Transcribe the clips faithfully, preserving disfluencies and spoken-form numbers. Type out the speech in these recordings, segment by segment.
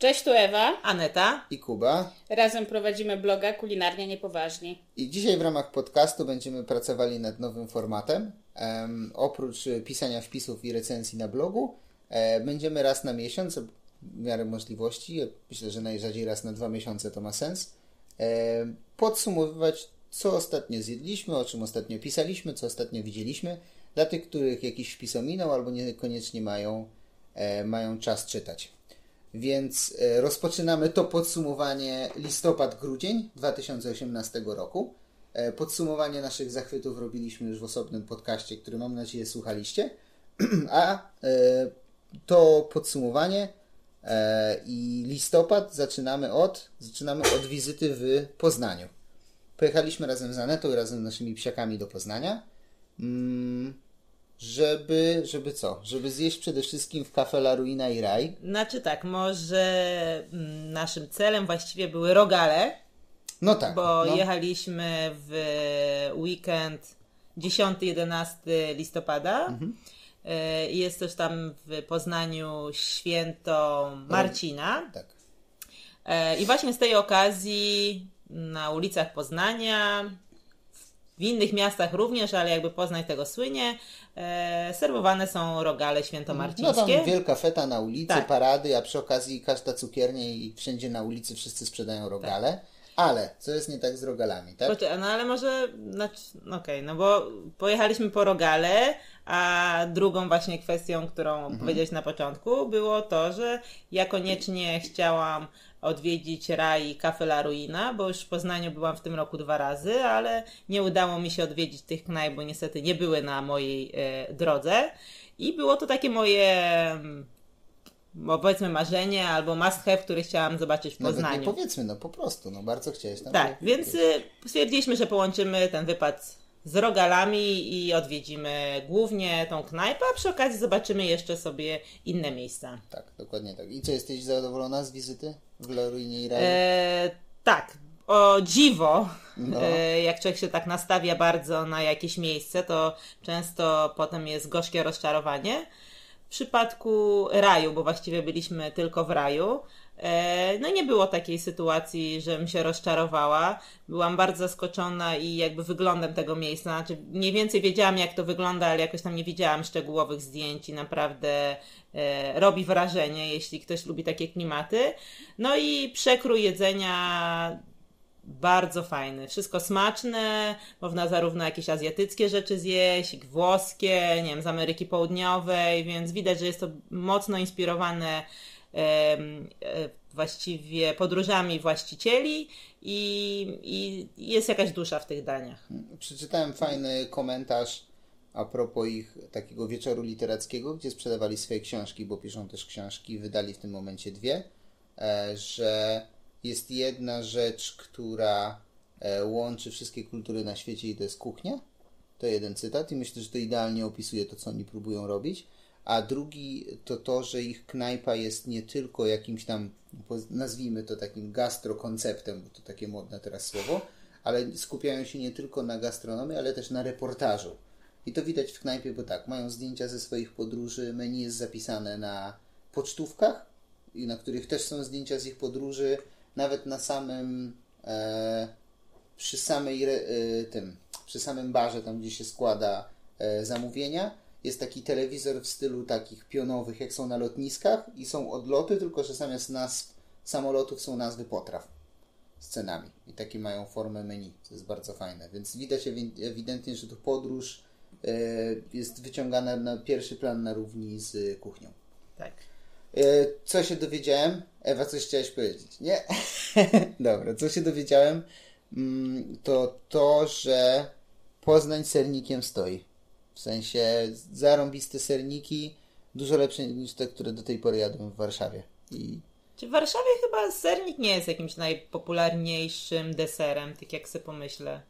Cześć, tu Ewa, Aneta i Kuba. Razem prowadzimy bloga Kulinarnie Niepoważni. I dzisiaj w ramach podcastu będziemy pracowali nad nowym formatem. Um, oprócz pisania wpisów i recenzji na blogu, e, będziemy raz na miesiąc, w miarę możliwości, myślę, że najrzadziej raz na dwa miesiące to ma sens, e, podsumowywać, co ostatnio zjedliśmy, o czym ostatnio pisaliśmy, co ostatnio widzieliśmy, dla tych, których jakiś wpis ominął albo niekoniecznie mają, e, mają czas czytać. Więc rozpoczynamy to podsumowanie listopad-grudzień dwa tysiące osiemnastego roku. Podsumowanie naszych zachwytów robiliśmy już w osobnym podcaście, który mam nadzieję słuchaliście. A to podsumowanie i listopad zaczynamy od, zaczynamy od wizyty w Poznaniu. Pojechaliśmy razem z Anetą i razem z naszymi psiakami do Poznania. Żeby, żeby co? Żeby zjeść przede wszystkim w Café La Ruina i Raj. Znaczy tak, może naszym celem właściwie były rogale. No tak. Bo no. Jechaliśmy w weekend dziesiątego jedenastego listopada. Mhm. Jest też tam w Poznaniu święto Marcina. Tak. I właśnie z tej okazji na ulicach Poznania, w innych miastach również, ale jakby Poznań tego słynie, e, serwowane są rogale świętomarcińskie. No tam wielka feta na ulicy, tak. Parady, a przy okazji każda cukiernia i wszędzie na ulicy wszyscy sprzedają rogale. Tak. Ale co jest nie tak z rogalami, tak? Poczekaj, no ale może, znaczy, okej, okay, no bo pojechaliśmy po rogale, a drugą właśnie kwestią, którą mhm. powiedziałeś na początku, było to, że ja koniecznie chciałam odwiedzić Raj i Café La Ruina, bo już w Poznaniu byłam w tym roku dwa razy, ale nie udało mi się odwiedzić tych knajp, bo niestety nie były na mojej e, drodze. I było to takie moje, bo powiedzmy, marzenie albo must have, który chciałam zobaczyć w Poznaniu. Nawet nie powiedzmy, no po prostu, no bardzo chciałeś tam. Tak, więc stwierdziliśmy, że połączymy ten wypad z rogalami i odwiedzimy głównie tą knajpę, a przy okazji zobaczymy jeszcze sobie inne miejsca. Tak, dokładnie tak. I co, jesteś zadowolona z wizyty w La Ruinie i Raju? Eee, tak, o dziwo, no. e, jak człowiek się tak nastawia bardzo na jakieś miejsce, to często potem jest gorzkie rozczarowanie. W przypadku Raju, bo właściwie byliśmy tylko w Raju, no nie było takiej sytuacji, żebym się rozczarowała. Byłam bardzo zaskoczona i jakby wyglądem tego miejsca. Znaczy mniej więcej wiedziałam, jak to wygląda, ale jakoś tam nie widziałam szczegółowych zdjęć i naprawdę e, robi wrażenie, jeśli ktoś lubi takie klimaty. No i przekrój jedzenia bardzo fajny. Wszystko smaczne, można zarówno jakieś azjatyckie rzeczy zjeść, jak włoskie, nie wiem, z Ameryki Południowej, więc widać, że jest to mocno inspirowane E, e, właściwie podróżami właścicieli i, i jest jakaś dusza w tych daniach. Przeczytałem fajny komentarz a propos ich takiego wieczoru literackiego, gdzie sprzedawali swoje książki, bo piszą też książki, wydali w tym momencie dwie, e, że jest jedna rzecz, która e, łączy wszystkie kultury na świecie i to jest kuchnia. To jeden cytat i myślę, że to idealnie opisuje to, co oni próbują robić. A drugi to to, że ich knajpa jest nie tylko jakimś tam, nazwijmy to takim gastrokonceptem, bo to takie modne teraz słowo, ale skupiają się nie tylko na gastronomii, ale też na reportażu. I to widać w knajpie, bo tak, mają zdjęcia ze swoich podróży, menu jest zapisane na pocztówkach, na których też są zdjęcia z ich podróży, nawet na samym, e, przy samej, e, tym, przy samym barze, tam gdzie się składa e, zamówienia, jest taki telewizor w stylu takich pionowych, jak są na lotniskach i są odloty, tylko że zamiast nazw samolotów są nazwy potraw z cenami. I takie mają formę menu, co jest bardzo fajne. Więc widać ewidentnie, że to podróż e, jest wyciągana na pierwszy plan na równi z kuchnią. Tak. E, co się dowiedziałem? Ewa, coś chciałaś powiedzieć? Nie? Dobra, co się dowiedziałem? To to, że Poznań sernikiem stoi. W sensie zarąbiste serniki, dużo lepsze niż te, które do tej pory jadłem w Warszawie. I... Czy w Warszawie chyba sernik nie jest jakimś najpopularniejszym deserem, tak jak sobie pomyślę.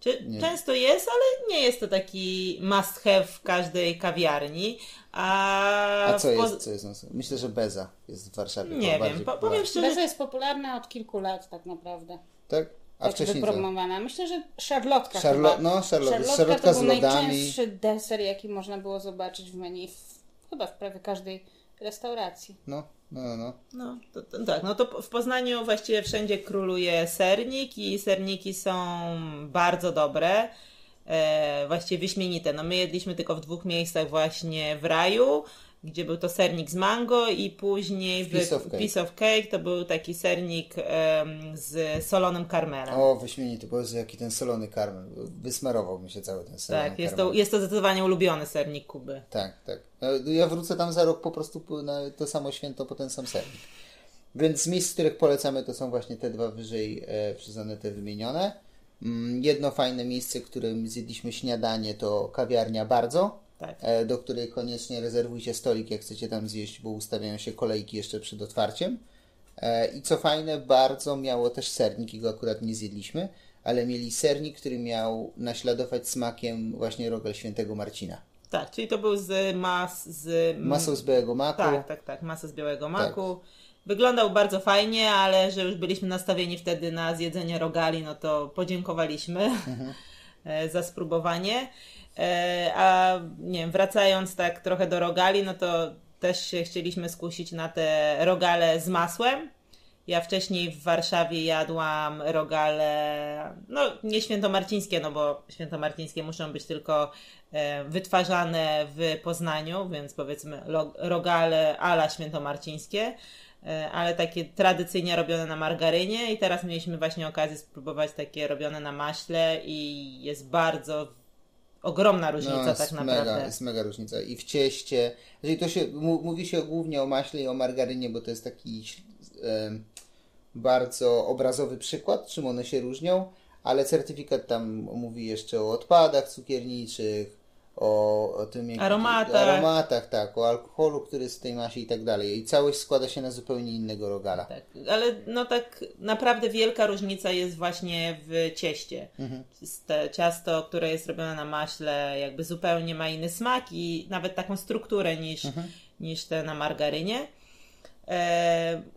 Czy nie. Często jest, ale nie jest to taki must have w każwej kawiarni. A, a co, jest, co jest? Myślę, że beza jest w Warszawie. Nie wiem, po, powiem szczerze. Beza jest popularna od kilku lat tak naprawdę. Tak? A tak wcześniej wypromowana. Myślę, że szarlotka Szarlo... chyba. No, szarlo... Szarlotka, szarlotka to był z lodami. Najczęstszy deser, jaki można było zobaczyć w menu w, chyba w prawie każdej restauracji. No, no, no. no. no to, to, tak, no to w Poznaniu właściwie wszędzie króluje sernik i serniki są bardzo dobre. E, właściwie wyśmienite. No my jedliśmy tylko w dwóch miejscach, właśnie w Raju, gdzie był to sernik z mango i później w Piece of Cake, piece of cake to był taki sernik um, z solonym karmelem. O, wyśmienity, bo jest jaki ten solony karmel. Wysmarował mi się cały ten sernik. Tak, jest to, jest to zdecydowanie ulubiony sernik Kuby. Tak, tak. Ja wrócę tam za rok po prostu na to samo święto po ten sam sernik. Więc z miejsc, których polecamy, to są właśnie te dwa wyżej e, przyznane, te wymienione. Jedno fajne miejsce, w którym zjedliśmy śniadanie, to kawiarnia Bardzo, tak, do której koniecznie rezerwujcie stolik, jak chcecie tam zjeść, bo ustawiają się kolejki jeszcze przed otwarciem. I co fajne, Bardzo miało też sernik i go akurat nie zjedliśmy, ale mieli sernik, który miał naśladować smakiem właśnie rogal Świętego Marcina. Tak, czyli to był z mas... Z... masą z białego maku. Tak, tak, tak, masą z białego maku. Tak. Wyglądał bardzo fajnie, ale że już byliśmy nastawieni wtedy na zjedzenie rogali, no to podziękowaliśmy mhm. za spróbowanie. A nie wiem, wracając tak trochę do rogali, no to też się chcieliśmy skusić na te rogale z masłem. Ja wcześniej w Warszawie jadłam rogale, no nie świętomarcińskie, no bo świętomarcińskie muszą być tylko wytwarzane w Poznaniu, więc powiedzmy rogale à la świętomarcińskie, ale takie tradycyjnie robione na margarynie, i teraz mieliśmy właśnie okazję spróbować takie robione na maśle i jest bardzo ogromna różnica, no, tak naprawdę. Mega, jest mega różnica. I w cieście, jeżeli to się, m- mówi się głównie o maśle i o margarynie, bo to jest taki e, bardzo obrazowy przykład, czym one się różnią, ale certyfikat tam mówi jeszcze o odpadach cukierniczych, O, o tym jak, aromatach. aromatach, tak, o alkoholu, który jest w tej masie i tak dalej. I całość składa się na zupełnie innego rogala. Tak, ale no tak naprawdę wielka różnica jest właśnie w cieście. Mhm. Te ciasto, które jest robione na maśle, jakby zupełnie ma inny smak i nawet taką strukturę niż, mhm. niż te na margarynie.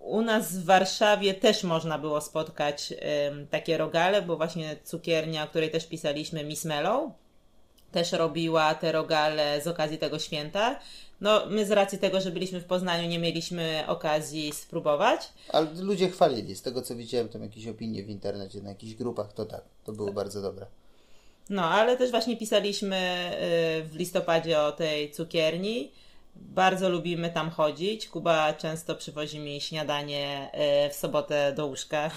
U nas w Warszawie też można było spotkać takie rogale, bo właśnie cukiernia, o której też pisaliśmy, Miss Mellow, też robiła te rogale z okazji tego święta. No, my z racji tego, że byliśmy w Poznaniu, nie mieliśmy okazji spróbować. Ale ludzie chwalili. Z tego, co widziałem, tam jakieś opinie w internecie, na jakichś grupach, to tak, to było tak. bardzo dobre. No, ale też właśnie pisaliśmy w listopadzie o tej cukierni. Bardzo lubimy tam chodzić. Kuba często przywozi mi śniadanie w sobotę do łóżka.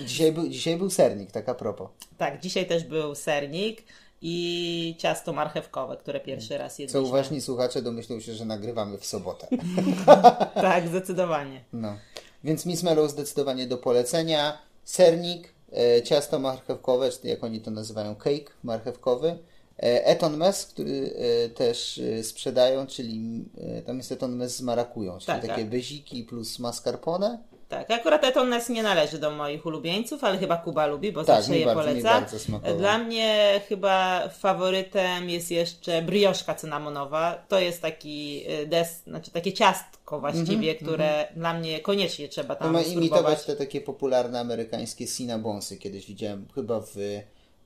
Dzisiaj był, dzisiaj był sernik, tak a propos. Tak, dzisiaj też był sernik i ciasto marchewkowe, które pierwszy raz jedliśmy. Co uważni słuchacze domyślą się, że nagrywamy w sobotę. Tak, zdecydowanie. No. Więc Miss Mellow zdecydowanie do polecenia. Sernik, e, ciasto marchewkowe, czy jak oni to nazywają, cake marchewkowy. E, Eton Mess, który e, też e, sprzedają, czyli e, tam jest Eton Mess z marakują, czyli tak, takie tak. beziki plus mascarpone. Tak, akurat Eton Mess nie należy do moich ulubieńców, ale chyba Kuba lubi, bo tak, zawsze je bardzo, poleca. Dla mnie chyba faworytem jest jeszcze brioszka cynamonowa. To jest taki des, znaczy takie ciastko właściwie, mm-hmm, które mm-hmm. dla mnie koniecznie trzeba tam spróbować. No ma imitować te takie popularne amerykańskie cinnabonsy. Kiedyś widziałem chyba w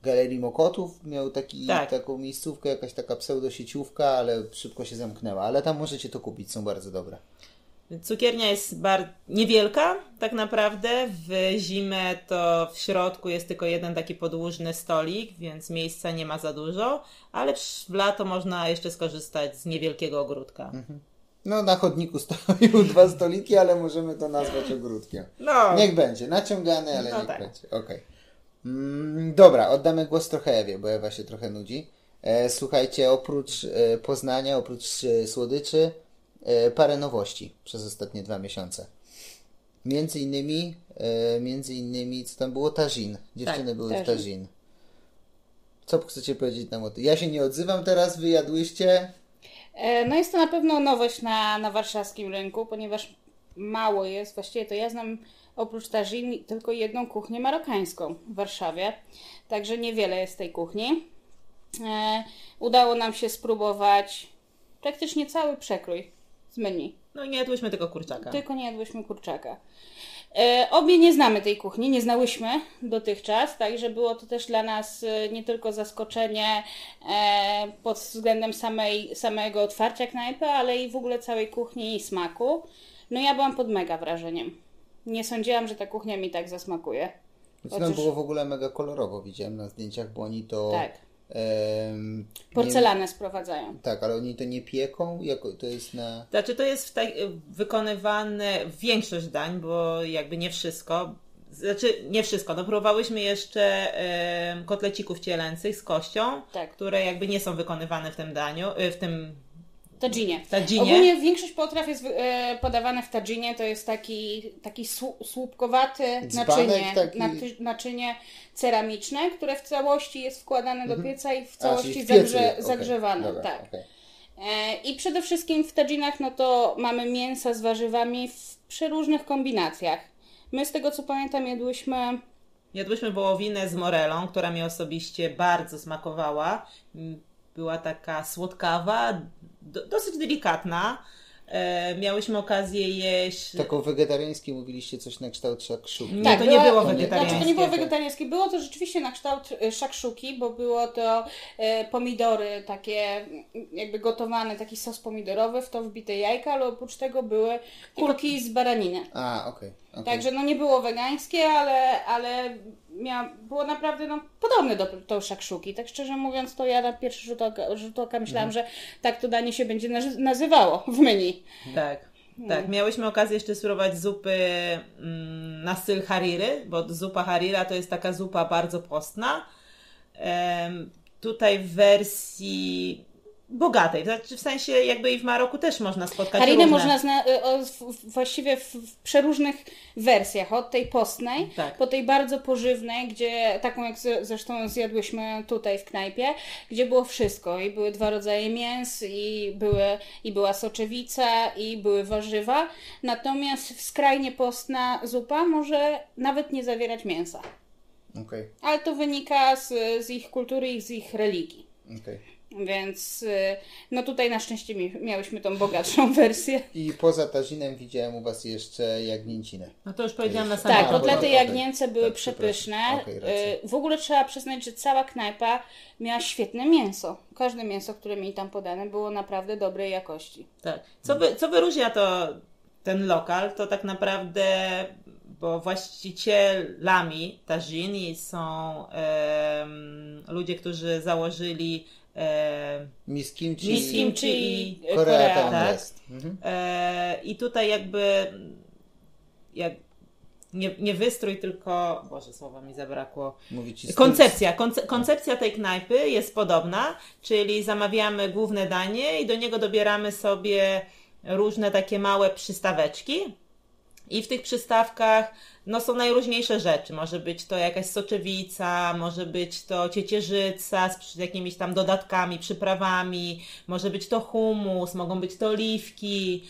Galerii Mokotów, miał taki, tak. taką miejscówkę, jakaś taka pseudosieciówka, ale szybko się zamknęła. Ale tam możecie to kupić, są bardzo dobre. Cukiernia jest bardzo niewielka tak naprawdę, w zimę to w środku jest tylko jeden taki podłużny stolik, więc miejsca nie ma za dużo, ale w lato można jeszcze skorzystać z niewielkiego ogródka. No na chodniku stoją dwa stoliki, ale możemy to nazwać ogródkiem. No. Niech będzie, naciągany, ale no niech tak. będzie. Okay. Mm, dobra, oddamy głos trochę Ewie, bo Ewa się trochę nudzi. E, słuchajcie, oprócz e, Poznania, oprócz e, słodyczy, parę nowości przez ostatnie dwa miesiące. Między innymi, między innymi co tam było? Tajine. Dziewczyny tak, były tajine. w Tajine. Co chcecie powiedzieć nam o tym? Ja się nie odzywam teraz, wy jadłyście? No jest to na pewno nowość na, na warszawskim rynku, ponieważ mało jest. Właściwie to ja znam oprócz Tajine tylko jedną kuchnię marokańską w Warszawie. Także niewiele jest tej kuchni. Udało nam się spróbować praktycznie cały przekrój z menu. No i nie jadłyśmy tylko kurczaka. Tylko nie jadłyśmy kurczaka. E, obie nie znamy tej kuchni, nie znałyśmy dotychczas, także było to też dla nas nie tylko zaskoczenie e, pod względem samej, samego otwarcia knajpy, ale i w ogóle całej kuchni i smaku. No ja byłam pod mega wrażeniem. Nie sądziłam, że ta kuchnia mi tak zasmakuje. Chociaż... Tam było w ogóle mega kolorowo, widziałem na zdjęciach, bo oni to... Tak. Um, Porcelanę nie, sprowadzają. Tak, ale oni to nie pieką? Jako, to jest na... Znaczy to jest w taj... wykonywane większość dań, bo jakby nie wszystko. Znaczy nie wszystko. No próbowałyśmy jeszcze um, kotlecików cielęcych z kością, tak. które jakby nie są wykonywane w tym daniu, w tym... Tajinie. Tajinie. Ogólnie większość potraw jest e, podawane w tajinie, to jest taki, taki słupkowaty naczynie, taki... naczy, naczynie ceramiczne, które w całości jest wkładane mm-hmm. do pieca i w całości A, zagrze, okay. zagrzewane. Dobra, tak. okay. e, I przede wszystkim w tadżinach no to mamy mięsa z warzywami w przeróżnych kombinacjach. My z tego co pamiętam jadłyśmy... Jadłyśmy wołowinę z morelą, która mi osobiście bardzo smakowała. Była taka słodkawa, do, dosyć delikatna. E, miałyśmy okazję jeść... Taką wegetariańską mówiliście coś na kształt szakszuki. Nie, tak, to była, nie było wegetariańskie. Znaczy to nie było wegetariańskie. Było to rzeczywiście na kształt szakszuki, bo było to e, pomidory takie jakby gotowane, taki sos pomidorowy, w to wbite jajka, ale oprócz tego były kulki z baraniny. A, okej. Okay. Okay. Także no nie było wegańskie, ale, ale miał, było naprawdę no, podobne do, do szakszuki. Tak szczerze mówiąc, to ja na pierwszy rzut oka, rzut oka myślałam, mhm. że tak to danie się będzie nazywało w menu. Tak. Tak, miałyśmy okazję jeszcze spróbować zupy mm, na styl hariri, bo zupa harira to jest taka zupa bardzo postna. Um, tutaj w wersji... bogatej, w sensie jakby i w Maroku też można spotkać harinę różne... można zna- właściwie w, w przeróżnych wersjach, od tej postnej tak. po tej bardzo pożywnej, gdzie taką jak z, zresztą zjadłyśmy tutaj w knajpie, gdzie było wszystko i były dwa rodzaje mięs i, były, i była soczewica i były warzywa, natomiast skrajnie postna zupa może nawet nie zawierać mięsa. Okay. Ale to wynika z, z ich kultury i z ich religii. Okay. Więc no tutaj na szczęście miałyśmy tą bogatszą wersję. I poza tazinem widziałem u Was jeszcze jagnięcinę. No to już powiedziałam na samym początku. Tak, kotlety jagnięce były tak, przepyszne. Okay, w ogóle trzeba przyznać, że cała knajpa miała świetne mięso. Każde mięso, które mi tam podane, było naprawdę dobrej jakości. Tak. Co, by, co wyróżnia to ten lokal, to tak naprawdę, bo właścicielami tazini są um, ludzie, którzy założyli E, Miss Kimchi, Miss Kimchi i Korea Town, tak? mhm. e, i tutaj jakby jak, nie, nie wystrój, tylko Boże, słowa mi zabrakło. Koncepcja, konce, koncepcja tej knajpy jest podobna, czyli zamawiamy główne danie i do niego dobieramy sobie różne takie małe przystaweczki. I w tych przystawkach no, są najróżniejsze rzeczy. Może być to jakaś soczewica, może być to ciecierzyca z jakimiś tam dodatkami, przyprawami, może być to hummus, mogą być to oliwki.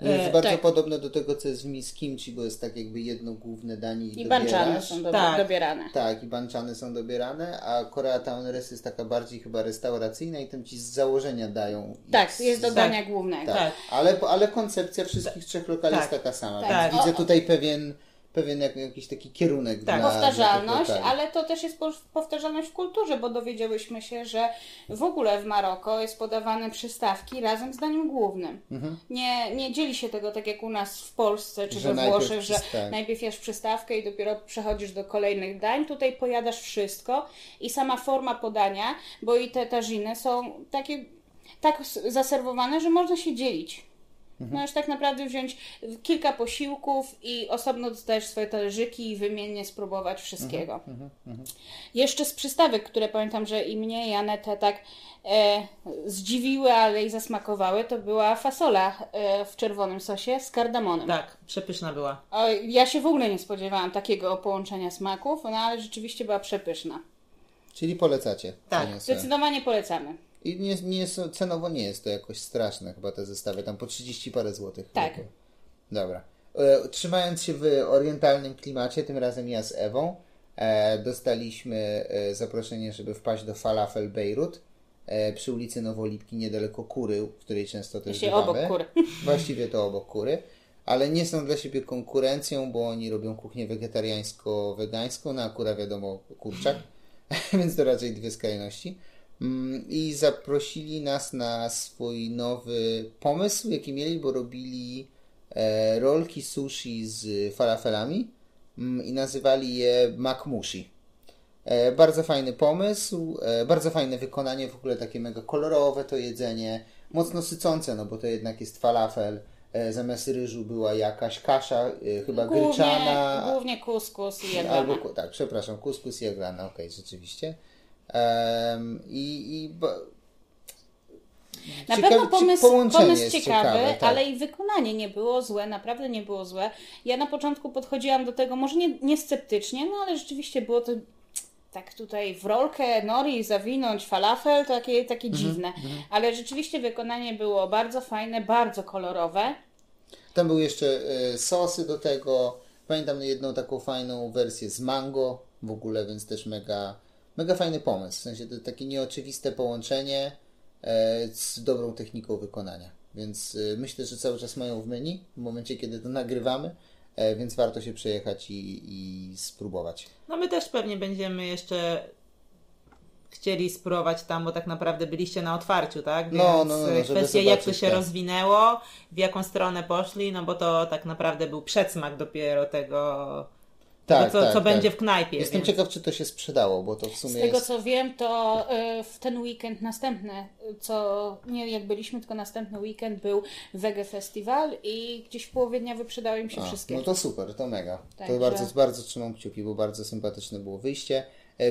Jest e, bardzo tak. podobne do tego, co jest w Miss Kimchi, bo jest tak jakby jedno główne danie i, I banczane są do... tak. dobierane. Tak, i banczane są dobierane, a Korea Town Res jest taka bardziej chyba restauracyjna i tam ci z założenia dają. Tak, z... jest do dania tak. głównego. Tak. Tak. Ale, ale koncepcja wszystkich tak. trzech lokali tak. jest taka sama. Tak. Więc tak. widzę tutaj pewien... pewien jak, jakiś taki kierunek. Tak, dla, powtarzalność, dla ale to też jest powtarzalność w kulturze, bo dowiedziałyśmy się, że w ogóle w Maroko jest podawane przystawki razem z daniem głównym. Mhm. Nie, nie dzieli się tego tak jak u nas w Polsce czy że we Włoszech, że tak. najpierw jesz przystawkę i dopiero przechodzisz do kolejnych dań. Tutaj pojadasz wszystko i sama forma podania, bo i te taziny są takie tak zaserwowane, że można się dzielić. Możesz tak naprawdę wziąć kilka posiłków i osobno dostajesz swoje talerzyki i wymiennie spróbować wszystkiego. Uh-huh, uh-huh. Jeszcze z przystawek, które pamiętam, że i mnie, i Anetę tak e, zdziwiły, ale i zasmakowały, to była fasola e, w czerwonym sosie z kardamonem. Tak, przepyszna była. O, ja się w ogóle nie spodziewałam takiego połączenia smaków, no ale rzeczywiście była przepyszna. Czyli polecacie? Tak, zdecydowanie polecamy. I nie, nie, cenowo nie jest to jakoś straszne, chyba te zestawy, tam po trzydzieści parę złotych. Tak. Chyba. Dobra. E, trzymając się w orientalnym klimacie, tym razem ja z Ewą, e, dostaliśmy e, zaproszenie, żeby wpaść do Falafel Beirut. przy ulicy Nowolipki niedaleko Kury, w której często też bywamy. Obok Kury. Właściwie to obok Kury. Ale nie są dla siebie konkurencją, bo oni robią kuchnię wegetariańsko-wegańską, no akurat wiadomo kurczak, więc to raczej dwie skrajności. I zaprosili nas na swój nowy pomysł, jaki mieli, bo robili rolki sushi z falafelami i nazywali je makmushi. Bardzo fajny pomysł, bardzo fajne wykonanie, w ogóle takie mega kolorowe to jedzenie, mocno sycące, no bo to jednak jest falafel. Zamiast ryżu była jakaś kasza, chyba głównie, gryczana. Głównie kuskus i jaglana. Albo, tak, przepraszam, kuskus i jaglana, okej, okay, rzeczywiście. Um, I... i bo... Na ciekawe, pewno pomysł, pomysł ciekawy, ciekawe, tak. Ale i wykonanie nie było złe, naprawdę nie było złe. Ja na początku podchodziłam do tego, może nie, nie sceptycznie, no ale rzeczywiście było to... Tak tutaj w rolkę nori zawinąć falafel, takie, takie mm-hmm, dziwne. Mm-hmm. Ale rzeczywiście wykonanie było bardzo fajne, bardzo kolorowe. Tam były jeszcze y, sosy do tego. Pamiętam jedną taką fajną wersję z mango w ogóle, więc też mega, mega fajny pomysł. W sensie to takie nieoczywiste połączenie y, z dobrą techniką wykonania. Więc y, myślę, że cały czas mają w menu w momencie, kiedy to nagrywamy. Więc warto się przejechać i, i spróbować. No my też pewnie będziemy jeszcze chcieli spróbować tam, bo tak naprawdę byliście na otwarciu, tak? Więc no, no, no, kwestia zobaczyć, jak to się tak rozwinęło, w jaką stronę poszli, no bo to tak naprawdę był przedsmak dopiero tego, tak, tego co, tak, co tak. będzie w knajpie. Jestem więc ciekaw, czy to się sprzedało, bo to w sumie z tego jest... co wiem, to w ten weekend następny, co nie jak byliśmy, tylko następny weekend był Wege Festival i gdzieś w połowie dnia wyprzedały im się A, wszystkie. No to super, to mega. Tak, to że... bardzo, bardzo trzymam kciuki, bo bardzo sympatyczne było wyjście.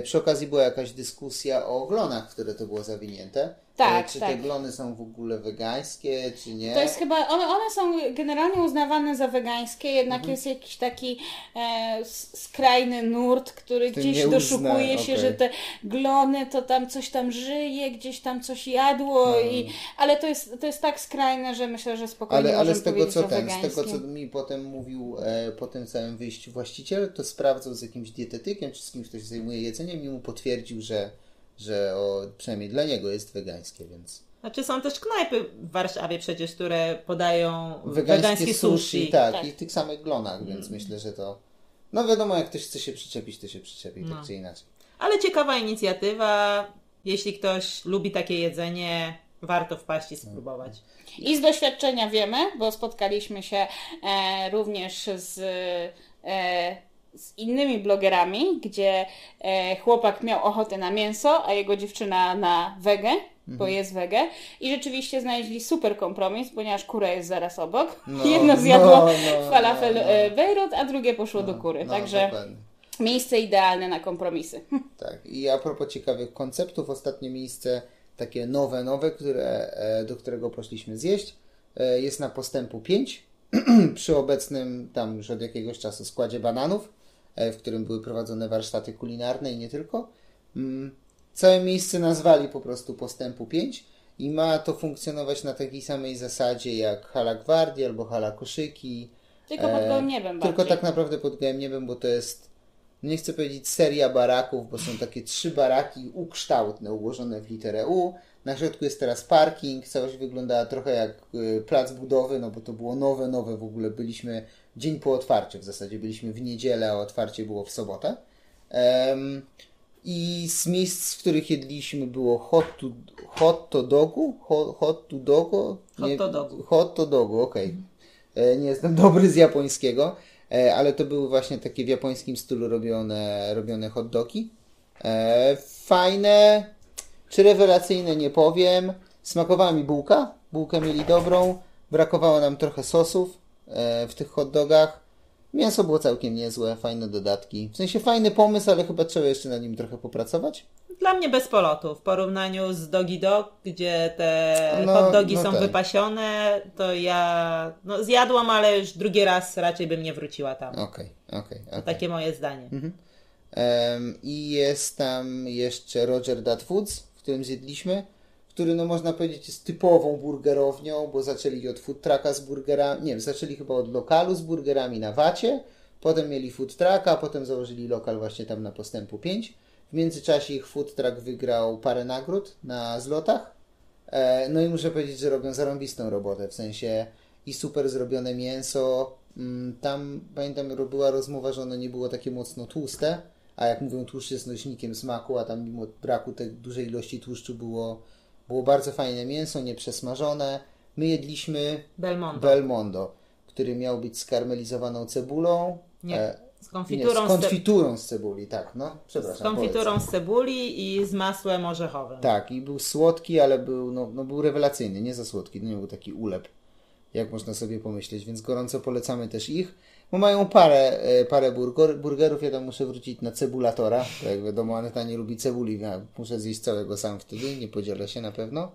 Przy okazji była jakaś dyskusja o glonach, które to było zawinięte. Tak, czy tak. Te glony są w ogóle wegańskie, czy nie? To jest chyba, one, one są generalnie uznawane za wegańskie, jednak mhm. jest jakiś taki e, skrajny nurt, który Ty gdzieś doszukuje uzna. się, okay. że te glony to tam coś tam żyje, gdzieś tam coś jadło, no. i, ale to jest, to jest tak skrajne, że myślę, że spokojnie ale, ale z tego co ten, z tego co mi potem mówił e, po tym całym wyjściu właściciel, to sprawdzał z jakimś dietetykiem, czy z kimś, kto się zajmuje jedzeniem i mu potwierdził, że że o, przynajmniej dla niego jest wegańskie, więc... Znaczy są też knajpy w Warszawie przecież, które podają wegańskie, wegańskie sushi. sushi tak, tak, i w tych samych glonach, więc mm. myślę, że to... No wiadomo, jak ktoś chce się przyczepić, to się przyczepi, no. tak czy inaczej. Ale ciekawa inicjatywa. Jeśli ktoś lubi takie jedzenie, warto wpaść i spróbować. I z doświadczenia wiemy, bo spotkaliśmy się e, również z... E, z innymi blogerami, gdzie e, chłopak miał ochotę na mięso, a jego dziewczyna na wege, mhm. bo jest wege. I rzeczywiście znaleźli super kompromis, ponieważ Kura jest zaraz obok. No, jedno zjadło no, no, falafel no, no. Beirut, a drugie poszło no, do Kury. No, Także dokładnie. Miejsce idealne na kompromisy. Tak. I a propos ciekawych konceptów, ostatnie miejsce takie nowe, nowe, które, do którego poszliśmy zjeść, jest na Postępu pięć przy obecnym tam już od jakiegoś czasu składzie bananów, w którym były prowadzone warsztaty kulinarne i nie tylko. Całe miejsce nazwali po prostu Postępu pięć i ma to funkcjonować na takiej samej zasadzie jak Hala Gwardii albo Hala Koszyki. Tylko pod gołym niebem. Tylko bardziej. Tak naprawdę pod gołym niebem, bo to jest, nie chcę powiedzieć seria baraków, bo są takie trzy baraki ukształtne, ułożone w literę U. Na środku jest teraz parking, całość wyglądała trochę jak plac budowy, no bo to było nowe, nowe w ogóle. Byliśmy dzień po otwarciu w zasadzie, byliśmy w niedzielę, a otwarcie było w sobotę. Um, I z miejsc, w których jedliśmy było hot to, hot to dogu, hot, hot to dogo, nie, hot to dogu, hot to dogu, okej. Okay. Mm. Nie jestem dobry z japońskiego, ale to były właśnie takie w japońskim stylu robione, robione hot dogi. Fajne... Czy rewelacyjne, nie powiem. Smakowała mi bułka. Bułkę mieli dobrą. Brakowało nam trochę sosów w tych hot dogach. Mięso było całkiem niezłe, fajne dodatki. W sensie fajny pomysł, ale chyba trzeba jeszcze nad nim trochę popracować. Dla mnie bez polotu. W porównaniu z Doggy Dog, gdzie te no, hot dogi no są tak. wypasione, to ja no, zjadłam, ale już drugi raz raczej bym nie wróciła tam. Okej, okay, okej. Okay, okay. Takie moje zdanie. Mhm. Um, I jest tam jeszcze Roger That Foods, w którym zjedliśmy, który no można powiedzieć jest typową burgerownią, bo zaczęli od food trucka z burgerami, nie wiem, zaczęli chyba od lokalu z burgerami na wacie, potem mieli food trucka, potem założyli lokal właśnie tam na Postępu pięć, W międzyczasie ich food truck wygrał parę nagród na zlotach. E, no i muszę powiedzieć, że robią zarąbistą robotę, w sensie i super zrobione mięso. Tam, pamiętam, była rozmowa, że ono nie było takie mocno tłuste, a jak mówią, tłuszcz jest nośnikiem smaku, a tam mimo braku tej dużej ilości tłuszczu było, było bardzo fajne mięso, nieprzesmażone. My jedliśmy Belmondo, Belmondo który miał być z karmelizowaną cebulą. Nie. E, Z konfiturą, nie, z konfiturą z cebuli, tak, no, przepraszam. Z konfiturą powiedzmy. Z cebuli i z masłem orzechowym. Tak, i był słodki, ale był, no, no był rewelacyjny, nie za słodki, nie był taki ulep, jak można sobie pomyśleć, więc gorąco polecamy też ich. Bo mają parę, parę burger, burgerów, ja tam muszę wrócić na cebulatora, bo jak wiadomo, Aneta nie lubi cebuli, ja muszę zjeść całego sam wtedy, nie podzielę się na pewno.